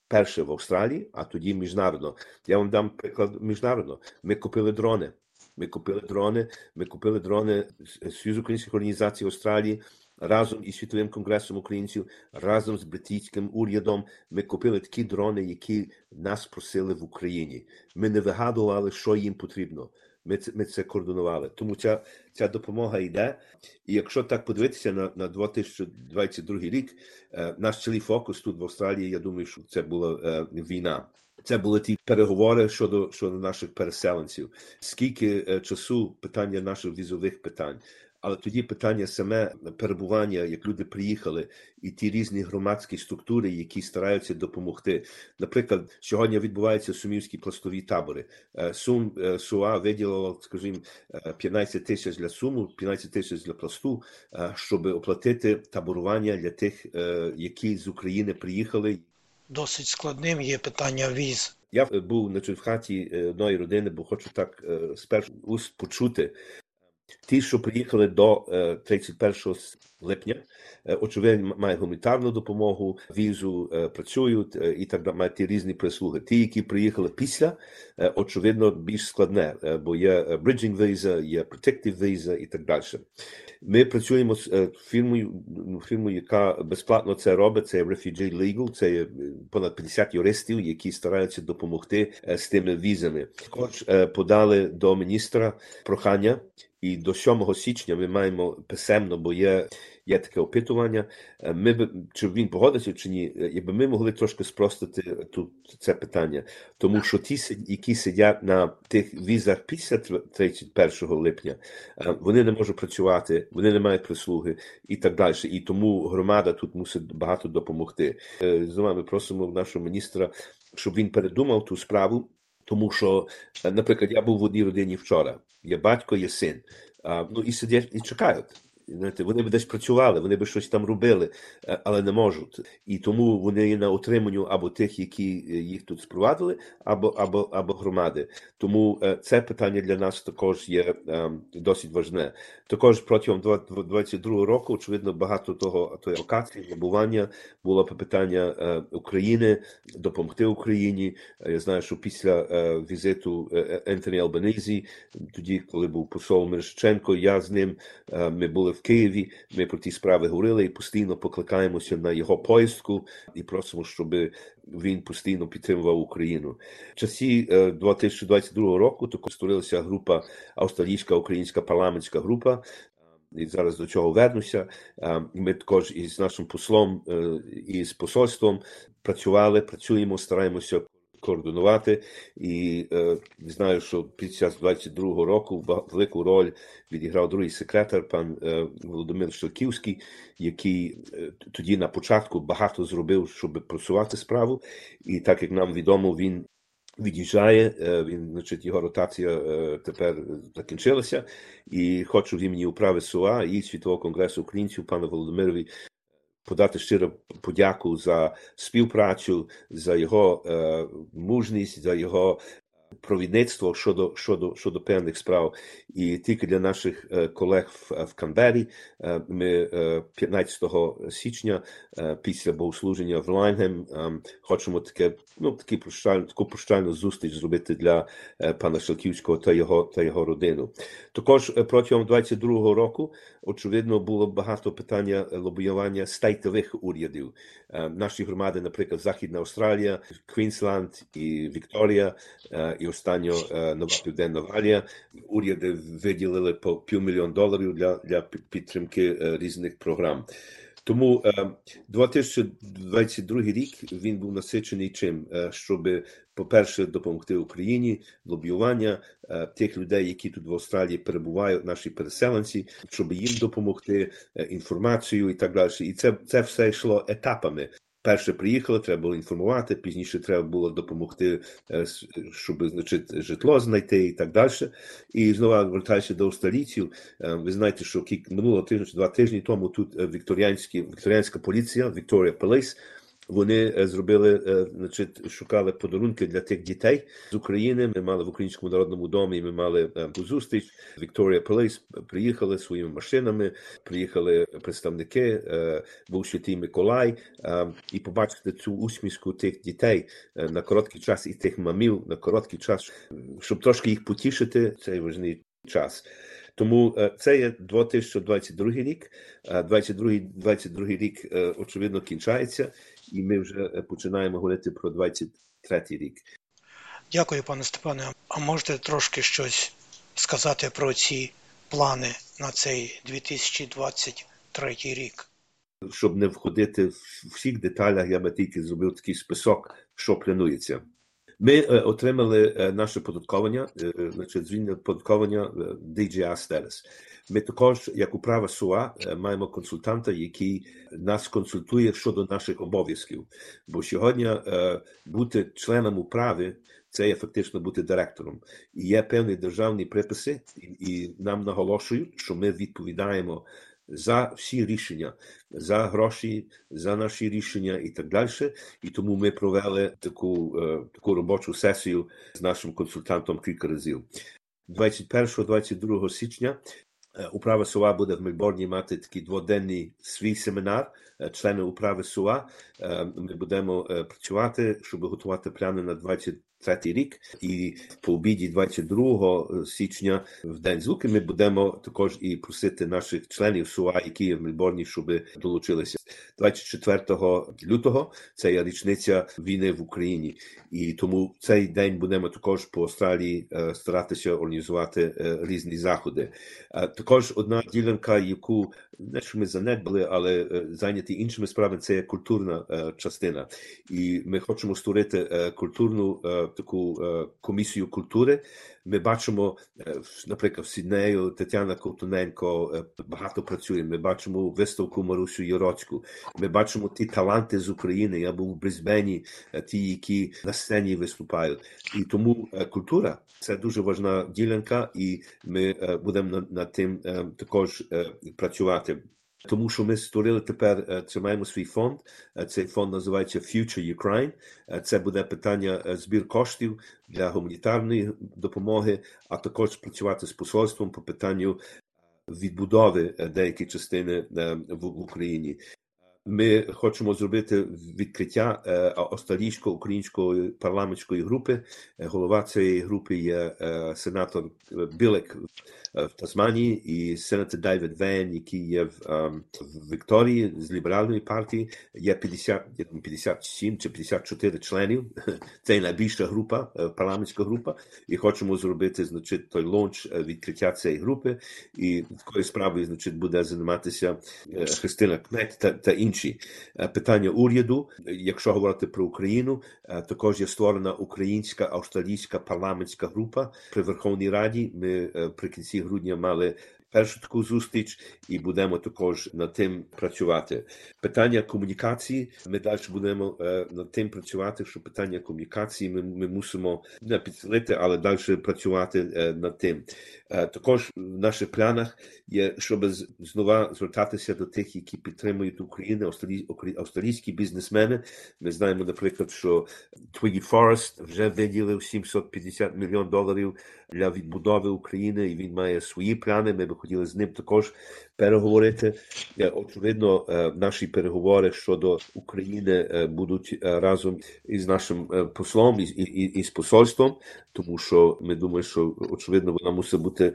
перше в Австралії, а тоді міжнародно. Я вам дам приклад міжнародно. Ми купили дрони. Ми купили дрони, ми купили дрони Союз українських організацій Австралії, разом із Світовим конгресом українців, разом з британським урядом. Ми купили такі дрони, які нас просили в Україні. Ми не вигадували, що їм потрібно. Ми це, ми це координували. Тому ця, ця допомога йде. І якщо так подивитися на, на дві тисячі двадцять другий рік, е, наш цілий фокус тут в Австралії, я думаю, що це була е, війна. Це були ті переговори щодо, щодо наших переселенців. Скільки е, часу питання наших візових питань. Але тоді питання саме перебування, як люди приїхали, і ті різні громадські структури, які стараються допомогти. Наприклад, сьогодні відбуваються сумівські пластові табори. Сум, ес у а виділило, скажімо, п'ятнадцять тисяч для Суму, п'ятнадцять тисяч для Пласту, щоб оплатити таборування для тих, які з України приїхали. Досить складним є питання віз. Я був, значить, в хаті одної родини, бо хочу так спершу уст почути. Ті, що приїхали до тридцять першого липня, очевидно, мають гуманітарну допомогу, візу, працюють і так далі, мають ті різні прислуги. Ті, які приїхали після, очевидно, більш складне, бо є bridging visa, є protective visa і так далі. Ми працюємо з фірмою, фірмою, яка безплатно це робить, це Refugee Legal, це є понад п'ятдесят юристів, які стараються допомогти з тими візами. Також подали до міністра прохання, і до сьомого січня ми маємо писемно, бо є є таке опитування, ми б, чи він погодився чи ні, якби ми могли трошки спростити тут це питання. Тому що ті, які сидять на тих візах після тридцять першого липня, вони не можуть працювати, вони не мають прислуги і так далі. І тому громада тут мусить багато допомогти. Знову ми просимо нашого міністра, щоб він передумав ту справу. Тому що, наприклад, я був в одній родині вчора, є батько, є син, ну і сидять і чекають. Знаєте, вони б десь працювали, вони б щось там робили, але не можуть. І тому вони на отриманню або тих, які їх тут спровадили, або, або, або громади. Тому це питання для нас також є досить важне. Також протягом двадцять другого року, очевидно, багато того акації, набування було питання України, допомогти Україні. Я знаю, що після візиту Ентоні Албанезі, тоді, коли був посол Мирошниченко, я з ним, ми були в Києві, ми про ті справи говорили і постійно покликаємося на його поїздку і просимо, щоб він постійно підтримував Україну. В часі двадцять другого року також створилася група, австралійська українська парламентська група, і зараз до чого вернуся. Ми також із нашим послом, із посольством працювали, працюємо, стараємося координувати, і е, знаю, що під час двадцять другого року велику роль відіграв другий секретар пан е, Володимир Ширківський, який е, тоді на початку багато зробив, щоб просувати справу, і так як нам відомо, він від'їжджає, він, значить, його ротація тепер закінчилася, і хочу в імені управи СУА і Світового конгресу українців пану Володимирові подати щиро подяку за співпрацю, за його е, мужність, за його провідництво щодо, щодо, щодо певних справ. І тільки для наших е, колег в, в Канбері е, ми е, п'ятнадцятого січня е, після богослуження в Лайнгем е, хочемо таке, ну, такі прощаль, таку прощальну зустріч зробити для е, пана Шилківського та його, та його родину. Також протягом двадцять другого року, очевидно, було багато питання лобіювання стайтових урядів. Е, наші громади, наприклад, Західна Австралія, Квінсленд і Вікторія, е, і останньо Нова Південна Галія, уряди виділили по півмільйон доларів для, для підтримки різних програм. Тому двадцять другий рік він був насичений чим? Щоб, по-перше, допомогти Україні, лобіювання тих людей, які тут в Австралії перебувають, наші переселенці, щоб їм допомогти, інформацію і так далі. І це, це все йшло етапами. Перше приїхали, треба було інформувати, пізніше треба було допомогти, щоб, значить, житло знайти і так далі. І знову вертаюся до австралійців. Ви знаєте, що минулого тижня чи два тижні тому тут вікторіанські, вікторіанська поліція, Victoria Police, вони зробили, значить, шукали подарунки для тих дітей з України. Ми мали в Українському народному домі, ми мали зустріч. Victoria Police приїхали своїми машинами, приїхали представники, був Святий Миколай. І побачити цю усмішку тих дітей на короткий час і тих мамів на короткий час, щоб трошки їх потішити, цей важний час. Тому це є двадцять другий рік. двадцять другий рік, очевидно, кінчається, і ми вже починаємо говорити про двадцять третій рік. Дякую, пане Степане. А можете трошки щось сказати про ці плани на цей дві тисячі двадцять третій рік? Щоб не входити в всіх деталях, я би тільки зробив такий список, що планується. Ми отримали наше податковання, значить, звільнення податковання ді джі ей Status. Ми також, як управа СУА, маємо консультанта, який нас консультує щодо наших обов'язків. Бо сьогодні бути членом управи – це є фактично бути директором. І є певні державні приписи, і нам наголошують, що ми відповідаємо за всі рішення, за гроші, за наші рішення і так далі. І тому ми провели таку, таку робочу сесію з нашим консультантом кілька разів. двадцять першого - двадцять другого січня управа СУА буде в Мельбурні мати такий дводенний свій семінар, члени управи СУА. Ми будемо працювати, щоб готувати плани на 20 третій рік, і по обіді двадцять другого січня в День звуки ми будемо також і просити наших членів СУА, які є в Мельбурні, щоб долучилися. двадцять четвертого лютого – це є річниця війни в Україні, і тому цей день будемо також по Австралії старатися організувати різні заходи. Також одна ділянка, яку не що ми занедбали, але зайняті іншими справами, це є культурна частина. І ми хочемо створити культурну таку комісію культури. Ми бачимо, наприклад, в Сіднею Тетяна Ковтуненко багато працює, ми бачимо виставку Марусю Яроцьку, ми бачимо ті таланти з України, я був у Брисбені, ті, які на сцені виступають. І тому культура – це дуже важлива ділянка, і ми будемо над тим також працювати. Тому що ми створили тепер, це маємо свій фонд, цей фонд називається Future Ukraine, це буде питання збір коштів для гуманітарної допомоги, а також працювати з посольством по питанню відбудови деякі частини в Україні. Ми хочемо зробити відкриття австралійсько-української парламентської групи. Голова цієї групи є сенатор Білек в Тасманії і сенатор Дайвід Вейн, який є в Вікторії з ліберальної партії. Є п'ятдесят, п'ятдесят сім чи п'ятдесят чотири членів. Це найбільша група, парламентська група. І хочемо зробити, значить, той лонч відкриття цієї групи. І такою справою, значить, буде займатися Христина Кнет та, та інші. Інші питання уряду, якщо говорити про Україну, також є створена українська австралійська парламентська група при Верховній Раді. Ми при кінці грудня мали першу таку зустріч і будемо також над тим працювати. Питання комунікації, ми далі будемо над тим працювати, що питання комунікації ми, ми мусимо не підсилити, але далі працювати над тим. Також в наших планах є, щоб знову звертатися до тих, які підтримують Україну, австралійські бізнесмени. Ми знаємо, наприклад, що Twiggy Forest вже виділив сімсот п'ятдесят мільйонів доларів для відбудови України, і він має свої плани, ми б хотіли з ним також переговорити. Очевидно, наші переговори щодо України будуть разом із нашим послом, із, із, із посольством, тому що ми думаємо, що, очевидно, вона мусить бути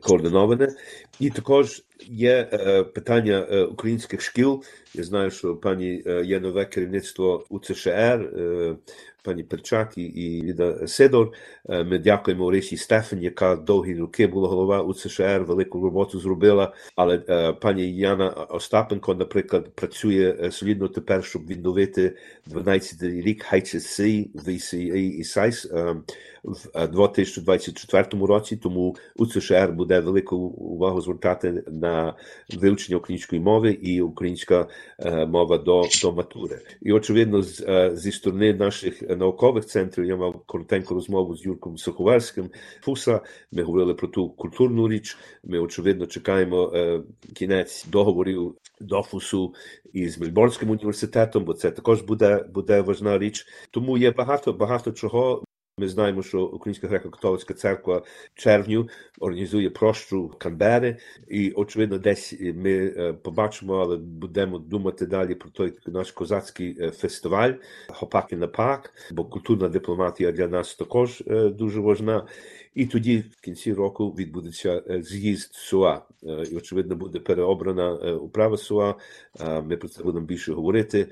координована. І також є питання українських шкіл. Я знаю, що пані є нове керівництво УЦШР, пані Перчак і, і Ліда Сидор. Ми дякуємо Орисі Стефан, яка довгі роки була голова УЦШР, велику роботу зробила, але пані Яна Остапенко, наприклад, працює солідно тепер, щоб відновити дванадцятий рік ейч ес сі, ві сі ей і сайс в дві тисячі двадцять четвертому році, тому УЦШР буде велику увагу звертати на вивчення української мови і українська мова до, до матури. І, очевидно, з, зі сторони наших наукових центрів, я мав коротеньку розмову з Юрком Суховерським, Фуса, ми говорили про ту культурну річ, ми, очевидно, чекаємо кінець договорів до ФУСу із Мельбурнським університетом, бо це також буде, буде важна річ. Тому є багато, багато чого. Ми знаємо, що Українська греко-католицька церква в червню організує прощу Канбери, і, очевидно, десь ми побачимо, але будемо думати далі про той наш козацький фестиваль «Хопаки на пак», бо культурна дипломатія для нас також дуже важна. І тоді в кінці року відбудеться з'їзд СУА. І, очевидно, буде переобрана управа СУА. Ми про це будемо більше говорити.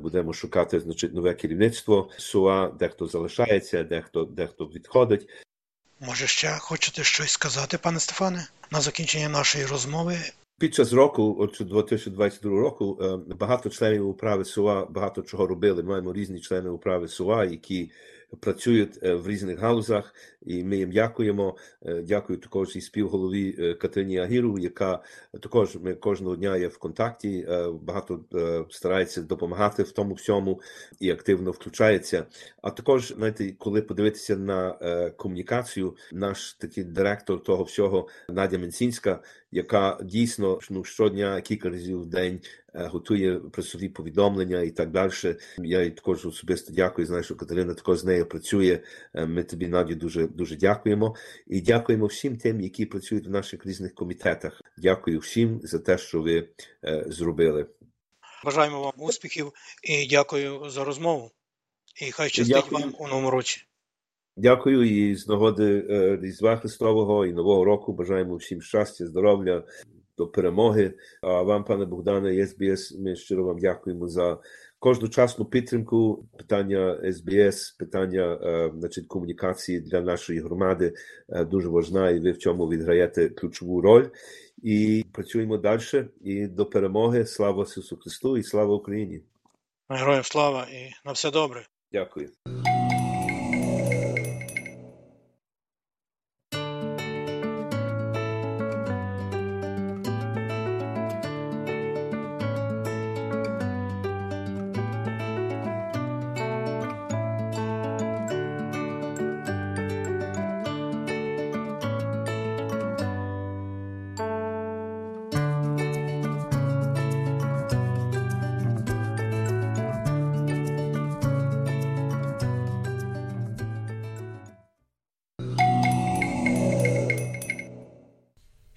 Будемо шукати, значить, нове керівництво СУА. Дехто залишається, дехто, дехто відходить. Може, ще хочете щось сказати, пане Стефане, на закінчення нашої розмови? Під час року, от двадцять другого року, багато членів управи СУА багато чого робили. Маємо різні члени управи СУА, які працюють в різних галузах, і ми їм дякуємо. Дякую також і співголові Катерині Агіру, яка також, ми кожного дня є в контакті, багато старається допомагати в тому всьому і активно включається. А також, знаєте, коли подивитися на комунікацію, наш такий директор того всього Надя Менцінська, яка дійсно, ну, щодня, кілька разів в день готує пресові повідомлення і так далі. Я їй також особисто дякую, знаю, що Катерина також з нею працює. Ми тобі, Надю, дуже, дуже дякуємо. І дякуємо всім тим, які працюють в наших різних комітетах. Дякую всім за те, що ви зробили. Бажаємо вам успіхів і дякую за розмову. І хай щастить вам у новому році. Дякую, і з нагоди Різдва Христового і Нового року бажаємо всім щастя, здоров'я, до перемоги. А вам, пане Богдане, і ес бі ес, ми щиро вам дякуємо за кожну часну підтримку, питання ес бі ес, питання значить, комунікації для нашої громади дуже важна, і ви в цьому відграєте ключову роль. І працюємо далі, і до перемоги. Слава Ісусу Христу і слава Україні! Героям слава і на все добре! Дякую.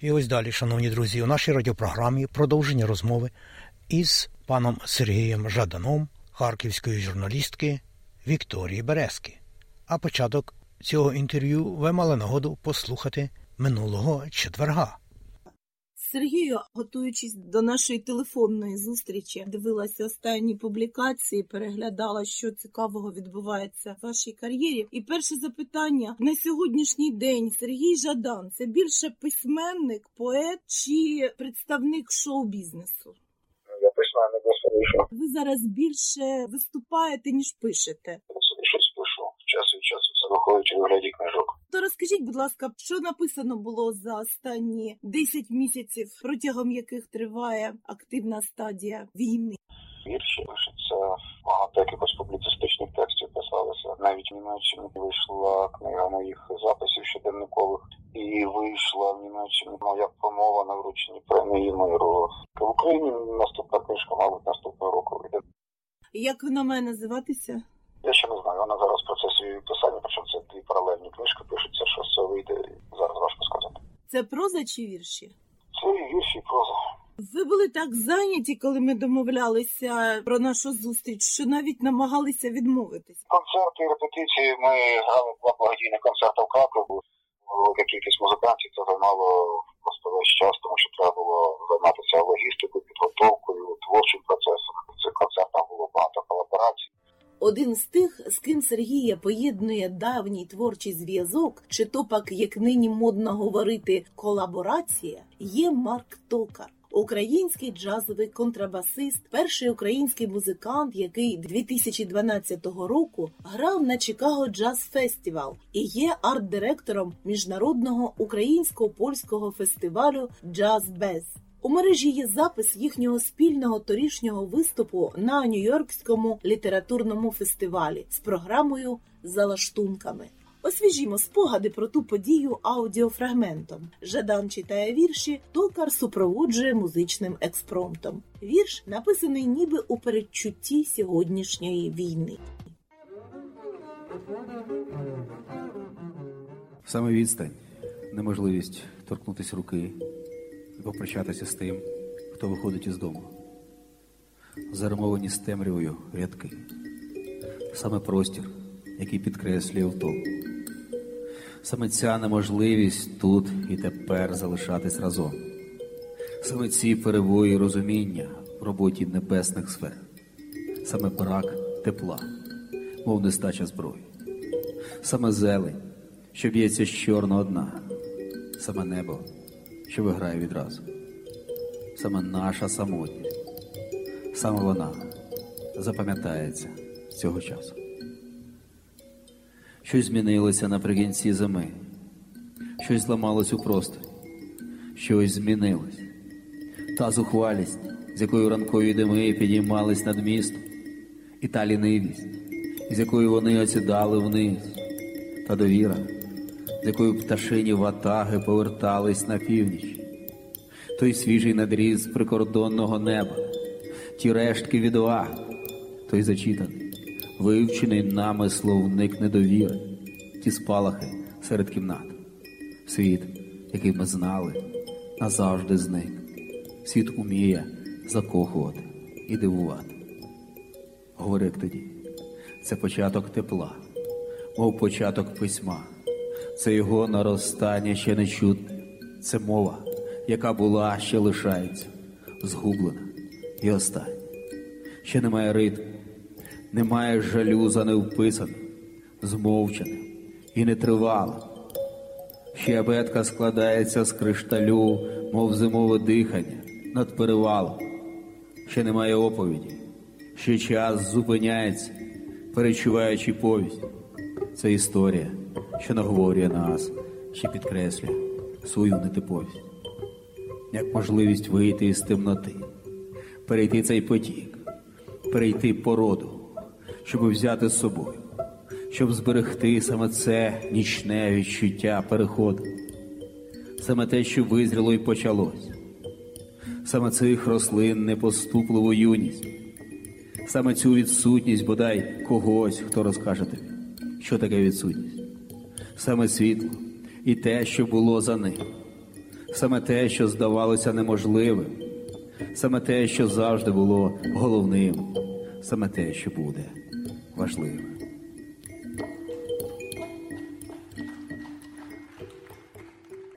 І ось далі, шановні друзі, у нашій радіопрограмі продовження розмови із паном Сергієм Жаданом, харківської журналістки Вікторії Берески. А початок цього інтерв'ю ви мали нагоду послухати минулого четверга. Сергію, готуючись до нашої телефонної зустрічі, дивилася останні публікації, переглядала, що цікавого відбувається в вашій кар'єрі. І перше запитання. На сьогоднішній день Сергій Жадан – це більше письменник, поет чи представник шоу-бізнесу? Я письменник, я пишу. Ви зараз більше виступаєте, ніж пишете? Щось пишу. Час від часу. Це виходить у вигляді книжок. То розкажіть, будь ласка, що написано було за останні десять місяців, протягом яких триває активна стадія війни? Вірші пишуться, багато якихось публіцистичних текстів писалося. Навіть в Німеччині вийшла книга моїх записів щоденникових. І вийшла в Німеччині моя промова на врученні премії миру. В Україні наступна книжка, мабуть, наступного року вийде. Як вона має називатися? Я ще не знаю, вона зараз в процесі писання, причому це дві паралельні книжки пишуться, що все вийде, зараз важко сказати. Це проза чи вірші? Це вірші і проза. Ви були так зайняті, коли ми домовлялися про нашу зустріч, що навіть намагалися відмовитись. Концерти і репетиції, ми грали два благодійних концерти в Кракові. Велика кількість музикантів, це займало просто весь час, тому що треба було займатися логістикою, підготовкою, творчим процесом. Це концерт, там було багато колаборацій. Один з тих, з ким Сергія поєднує давній творчий зв'язок, чи то пак, як нині модно говорити, колаборація, є Марк Токар. Український джазовий контрабасист, перший український музикант, який дві тисячі дванадцятого року грав на Чикаго Джаз Фестивал і є арт-директором міжнародного українсько-польського фестивалю «Джаз Без». У мережі є запис їхнього спільного торішнього виступу на Нью-Йоркському літературному фестивалі з програмою «За лаштунками». Освіжімо спогади про ту подію аудіофрагментом. Жадан читає вірші, Токар супроводжує музичним експромтом. Вірш написаний ніби у передчутті сьогоднішньої війни. Саме відстань, неможливість торкнутися руки, попрощатися з тим, хто виходить із дому. Зармовані з темрявою рядки. Саме простір, який підкреслює втому. Саме ця неможливість тут і тепер залишатись разом. Саме ці перебої розуміння в роботі небесних сфер. Саме брак тепла, мов нестача зброї. Саме зелень, що б'ється з чорного дна. Саме небо, що виграє відразу. Саме наша самотність, саме вона запам'ятається з цього часу. Щось змінилося наприкінці зими, щось зламалось у просторі, щось змінилось. Та зухвалість, з якою ранкові дими підіймались над містом, і та лінивість, з якою вони осідали вниз, та довіра, з якою пташині ватаги повертались на північ. Той свіжий надріз прикордонного неба, ті рештки від ОА, той зачитаний, вивчений нами словник недовіри, ті спалахи серед кімнат. Світ, який ми знали, назавжди зник. Світ уміє закохувати і дивувати. Говори, як тоді, це початок тепла, мов початок письма. Це його наростання ще не чутне. Це мова, яка була, ще лишається, згублена і остання. Ще немає ритму, немає жалю за невписаним, змовчаним і нетривалим. Ще абетка складається з кришталю, мов зимове дихання над перевалом. Ще немає оповіді, ще час зупиняється, перечуваючи повість. Це історія, що наговорює нас, що підкреслює свою нетиповість. Як можливість вийти із темноти, перейти цей потік, перейти породу, щоб взяти з собою, щоб зберегти саме це нічне відчуття переходу, саме те, що визріло і почалось, саме цих рослин непоступливу юність, саме цю відсутність, бодай, когось, хто розкаже тобі, що таке відсутність, саме світло і те, що було за ним, саме те, що здавалося неможливим, саме те, що завжди було головним, саме те, що буде важливим.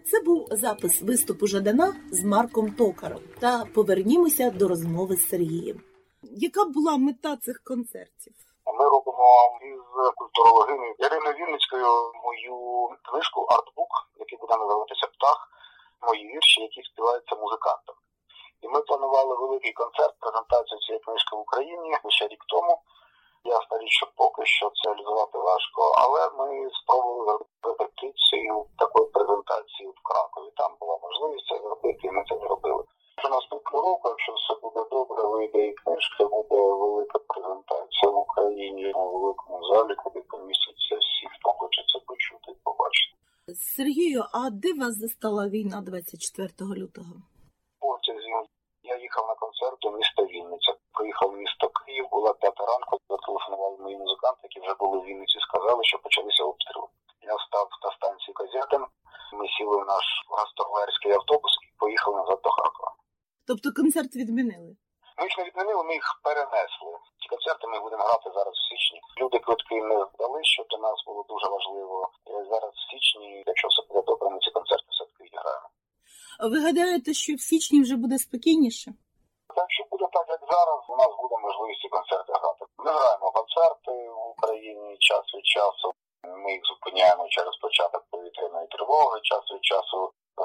Це був запис виступу Жадана з Марком Токаром. Та повернімося до розмови з Сергієм. Яка була мета цих концертів? Ми робимо із культурологиною Іриною Вінницькою мою книжку «Артбук», який буде називатися «Птах», мої вірші, які співаються музикантам. І ми планували великий концерт, презентацію цієї книжки в Україні ще рік тому. Ясна річ, що поки що це реалізувати важко, але ми спробували репетицію такої презентації в Кракові. Там була можливість це зробити, і ми це зробили. Що наступного року, якщо все буде добре, вийде і книжка, буде велика презентація в Україні у великому залі, куди помістяться всі, хто хоче це почути і побачити. Сергію, а де вас застала війна двадцять четвертого лютого? Потязі. Я їхав на концерт до міста Вінниця. Приїхав в місто Київ, була п'ята ранку, зателефонували мої музиканти, які вже були в Вінниці, сказали, що почалися обстріли. Я став на станції Козятин, ми сіли в наш гастролерський автобус і поїхали назад до Харкова. Тобто концерт відмінили? Ми їх не відмінили, ми їх перенесли. Ці концерти ми будемо грати зараз в січні. Люди квитки не здали, що для нас було дуже важливо. Зараз в січні, якщо все буде добре, ми ці концерти все-таки відіграємо. Ви гадаєте, що в січні вже буде спокійніше? Якщо буде так, як зараз, у нас буде можливість концерти грати. Ми граємо концерти в Україні час від часу. Ми їх зупиняємо через початок повітряної тривоги. Час від часу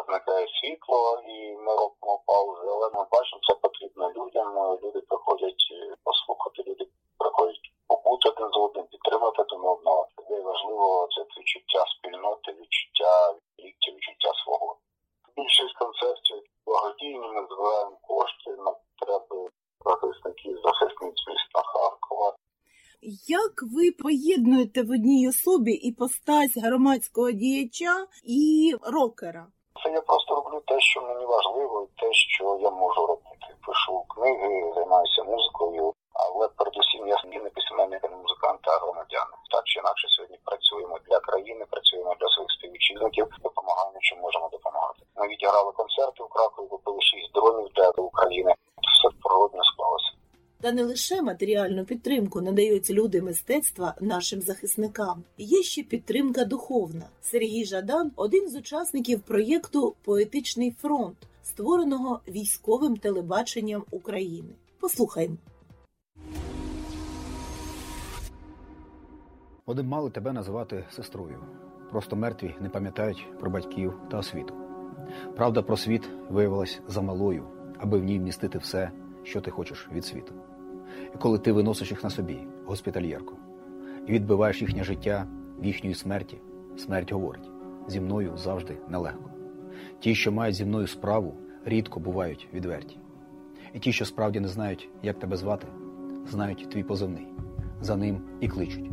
зникає світло і ми робимо паузи. Але ми бачимо, це потрібно людям. Люди приходять послухати, люди приходять побути один з одним, підтримати один одного. Це важливо, це відчуття спільноти, відчуття ліктів, відчуття свого. Більшість концертів благодійні, ми збираємо кошти на потреби захисників, захисниць міста Харкова. Як ви поєднуєте в одній особі і постать громадського діяча і рокера? Це я просто роблю те, що мені важливо, і те, що я можу робити. Пишу книги, займаюся музикою, але передусім я не письменник, не музикант, а громадян. Так чи інакше сьогодні працюємо для країни, працюємо для своїх співвітчизників, допомагаємо, чим можемо допомагати. Ми відіграли концерти в Кракові, купили шість дронів для України. Все природно склалося. Та не лише матеріальну підтримку надають люди мистецтва нашим захисникам. Є ще підтримка духовна. Сергій Жадан – один з учасників проєкту «Поетичний фронт», створеного військовим телебаченням України. Послухаймо. Вони б мали тебе називати сестрою. Просто мертві не пам'ятають про батьків та освіту. Правда про світ виявилась замалою, аби в ній вмістити все, що ти хочеш від світу. І коли ти виносиш їх на собі, госпітальєрку, і відбиваєш їхнє життя в їхньої смерті, смерть говорить: зі мною завжди нелегко. Ті, що мають зі мною справу, рідко бувають відверті. І ті, що справді не знають, як тебе звати, знають твій позивний. За ним і кличуть.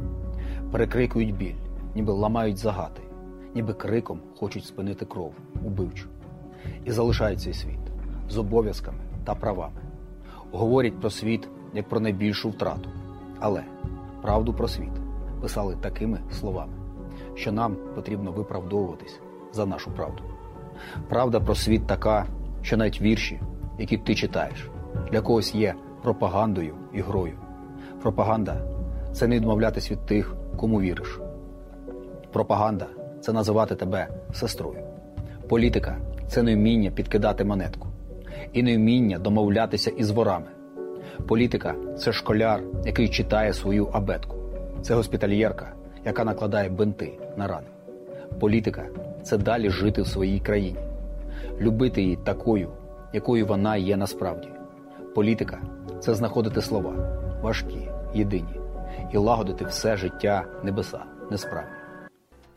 Перекрикують біль, ніби ламають загати, ніби криком хочуть спинити кров убивчу. І залишають цей світ з обов'язками та правами. Говорять про світ, як про найбільшу втрату. Але правду про світ писали такими словами, що нам потрібно виправдовуватись за нашу правду. Правда про світ така, що навіть вірші, які ти читаєш, для когось є пропагандою і грою. Пропаганда – це не відмовлятись від тих, кому віриш. Пропаганда – це називати тебе сестрою. Політика – це невміння підкидати монетку. І невміння домовлятися із ворами. Політика – це школяр, який читає свою абетку. Це госпітальєрка, яка накладає бинти на рани. Політика – це далі жити в своїй країні. Любити її такою, якою вона є насправді. Політика – це знаходити слова, важкі, єдині, і лагодити все життя небеса, несправді.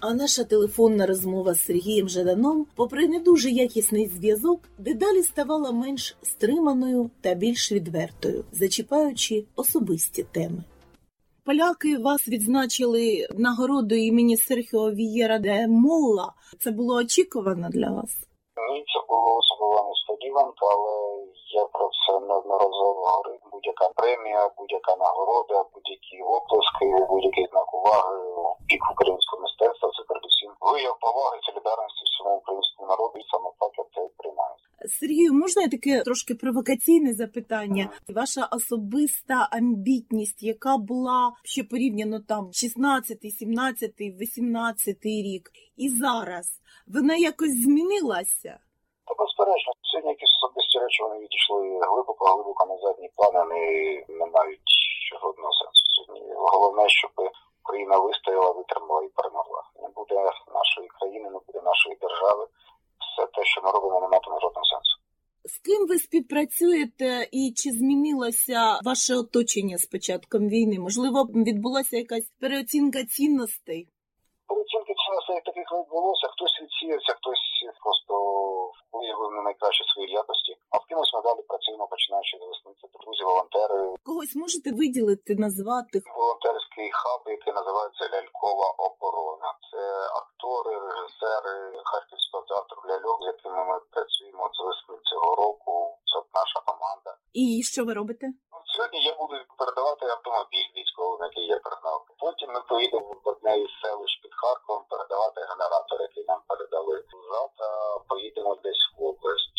А наша телефонна розмова з Сергієм Жаданом, попри не дуже якісний зв'язок, дедалі ставала менш стриманою та більш відвертою, зачіпаючи особисті теми. Поляки вас відзначили нагородою імені Серхіо Вієра де Молла. Це було очікувано для вас? Ні, це було особливо несподіванка, але я про це неодноразово говорив. Будь-яка премія, будь-яка нагорода, будь-які оплески, будь-який знак уваги у бік українського мистецтва – це передусім вияв поваги, солідарності всьому українському народу, і саме так я це приймаю. Сергію, можна я таке трошки провокаційне запитання? Ваша особиста амбітність, яка була ще порівняно там шістнадцятий, сімнадцятий, вісімнадцятий рік, і зараз вона якось змінилася? Та безперечно, сьогодні якісь особисті речі, вони відійшли глибоко-глибоко на задній план, вони не мають жодного сенсу сьогодні. Головне, щоб Україна вистояла, витримала і перемогла. Не буде нашої країни, не буде нашої держави. Все те, що ми робимо, не матиме жодного сенсу. З ким ви співпрацюєте і чи змінилося ваше оточення з початком війни? Можливо, відбулася якась переоцінка цінностей? Переоцінки цінностей таких не відбулося. Хтось відсіявся, хтось просто виявив не найкращі свої якості. А в кимось ми далі працюємо, починаючи з весни. Це друзі, волонтери. Когось можете виділити, назвати? Волонтерський хаб, який називається «Лялькова оборона». Це актори, режисери Харківського театру «Ляльок», з якими ми працюємо з весни цього року. Це наша команда. І що ви робите? Сьогодні я буду передавати автомобіль військовим, який я передав. Потім ми поїдемо в одне із селищ під Харковом передавати генератор, який нам передали. Завтра поїдемо десь в область.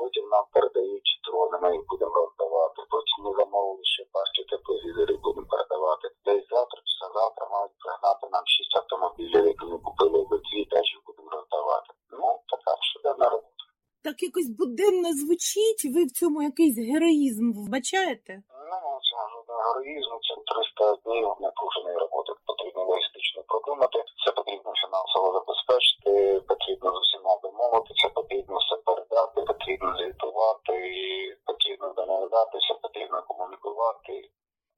Потім нам передають дрони, ми їх будемо роздавати. Потім ми замовили ще партію тепловізорів, будемо передавати. Десь завтра чи завтра мають пригнати нам шість автомобілів, які ми купили в Литві, теж будемо роздавати. Ну, така щоденна робота. Так якось буденно звучить, ви в цьому якийсь героїзм вбачаєте? Ну, це жодного героїзму, це триста днів напруженої роботи. Потрібно логістично продумати, це потрібно фінансово забезпечити, потрібно з усіма домовитися, потрібно все передати, потрібно звітувати, потрібно домовлятися, потрібно комунікувати.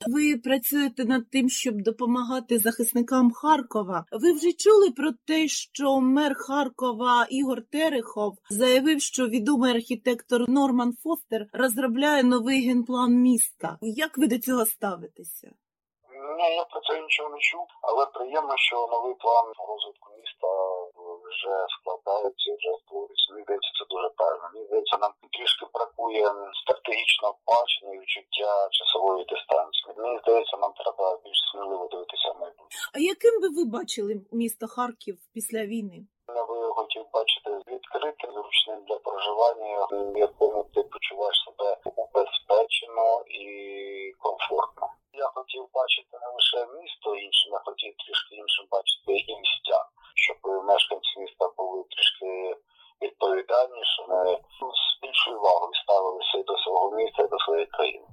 Ви працюєте над тим, щоб допомагати захисникам Харкова. Ви вже чули про те, що мер Харкова Ігор Терехов заявив, що відомий архітектор Норман Фостер розробляє новий генплан міста. Як ви до цього ставитеся? Ні, я про це нічого не чув, але приємно, що новий план розвитку міста вже складається, вже створюється. Мені здається, це дуже правильно. Мені здається, нам трішки бракує стратегічного бачення і відчуття часової дистанції. Мені здається, нам треба більш сміливо дивитися в майбутнє. А яким би ви бачили місто Харків після війни? Я би хотів бачити відкритим, зручним для проживання, в якому ти почуваєш себе убезпечено і комфортно. Я хотів бачити не лише місто іншим, я хотів трішки іншим бачити і місця, щоб мешканці міста були трішки відповідальнішими, з більшою увагою ставилися до свого міста, до своєї країни.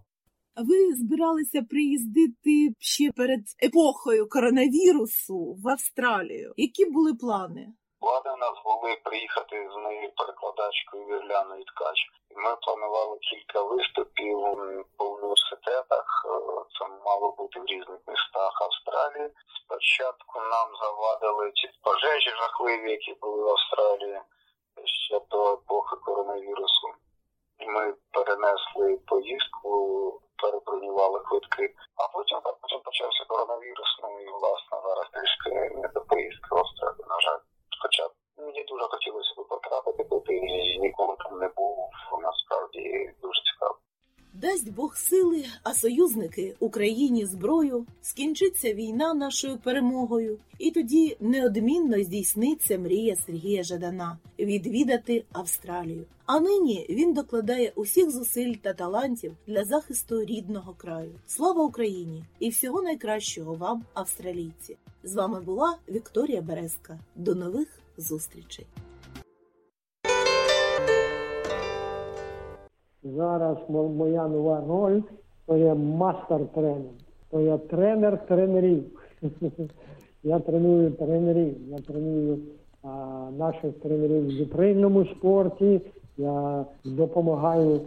А ви збиралися приїздити ще перед епохою коронавірусу в Австралію. Які були плани? Плани в нас були приїхати з моєю перекладачкою Вірляною Ткач. Ми планували кілька виступів по університетах. Це мало бути в різних містах Австралії. Спочатку нам завадили ці пожежі жахливі, які були в Австралії ще до епохи коронавірусу. Ми перенесли поїздку, перебронювали квитки. А потім, а потім почався коронавірус, ну і, власне, зараз трішки не до поїздки в Австралії, на жаль. Хоча мені дуже хотілося б потрапити туди, і ніколи там не був. Насправді дуже цікаво. Дасть Бог сили, а союзники Україні зброю, скінчиться війна нашою перемогою, і тоді неодмінно здійсниться мрія Сергія Жадана – відвідати Австралію. А нині він докладає усіх зусиль та талантів для захисту рідного краю. Слава Україні і всього найкращого вам, австралійці! З вами була Вікторія Береска. До нових зустрічей. Зараз моя нова роль – то я мастер-тренер, то я тренер тренерів. Я треную тренерів, я треную а, наших тренерів в зупинному спорті, я допомагаю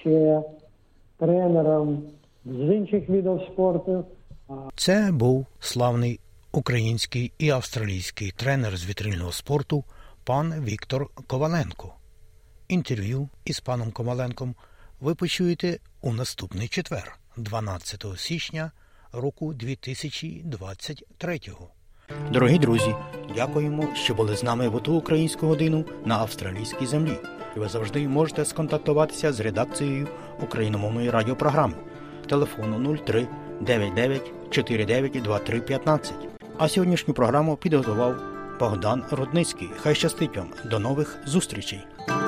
ще тренерам з інших видів спорту. Це був славний український і австралійський тренер з вітрильного спорту пан Віктор Коваленко. Інтерв'ю із паном Коваленком ви почуєте у наступний четвер, дванадцятого січня року дві тисячі двадцять третього. Дорогі друзі, дякуємо, що були з нами в ту українську годину на австралійській землі. Ви завжди можете сконтактуватися з редакцією україномовної радіопрограми. Телефону нуль три дев'ять дев'ять чотири дев'ять два три один п'ять. А сьогоднішню програму підготував Богдан Рудницький. Хай щастить вам. До нових зустрічей.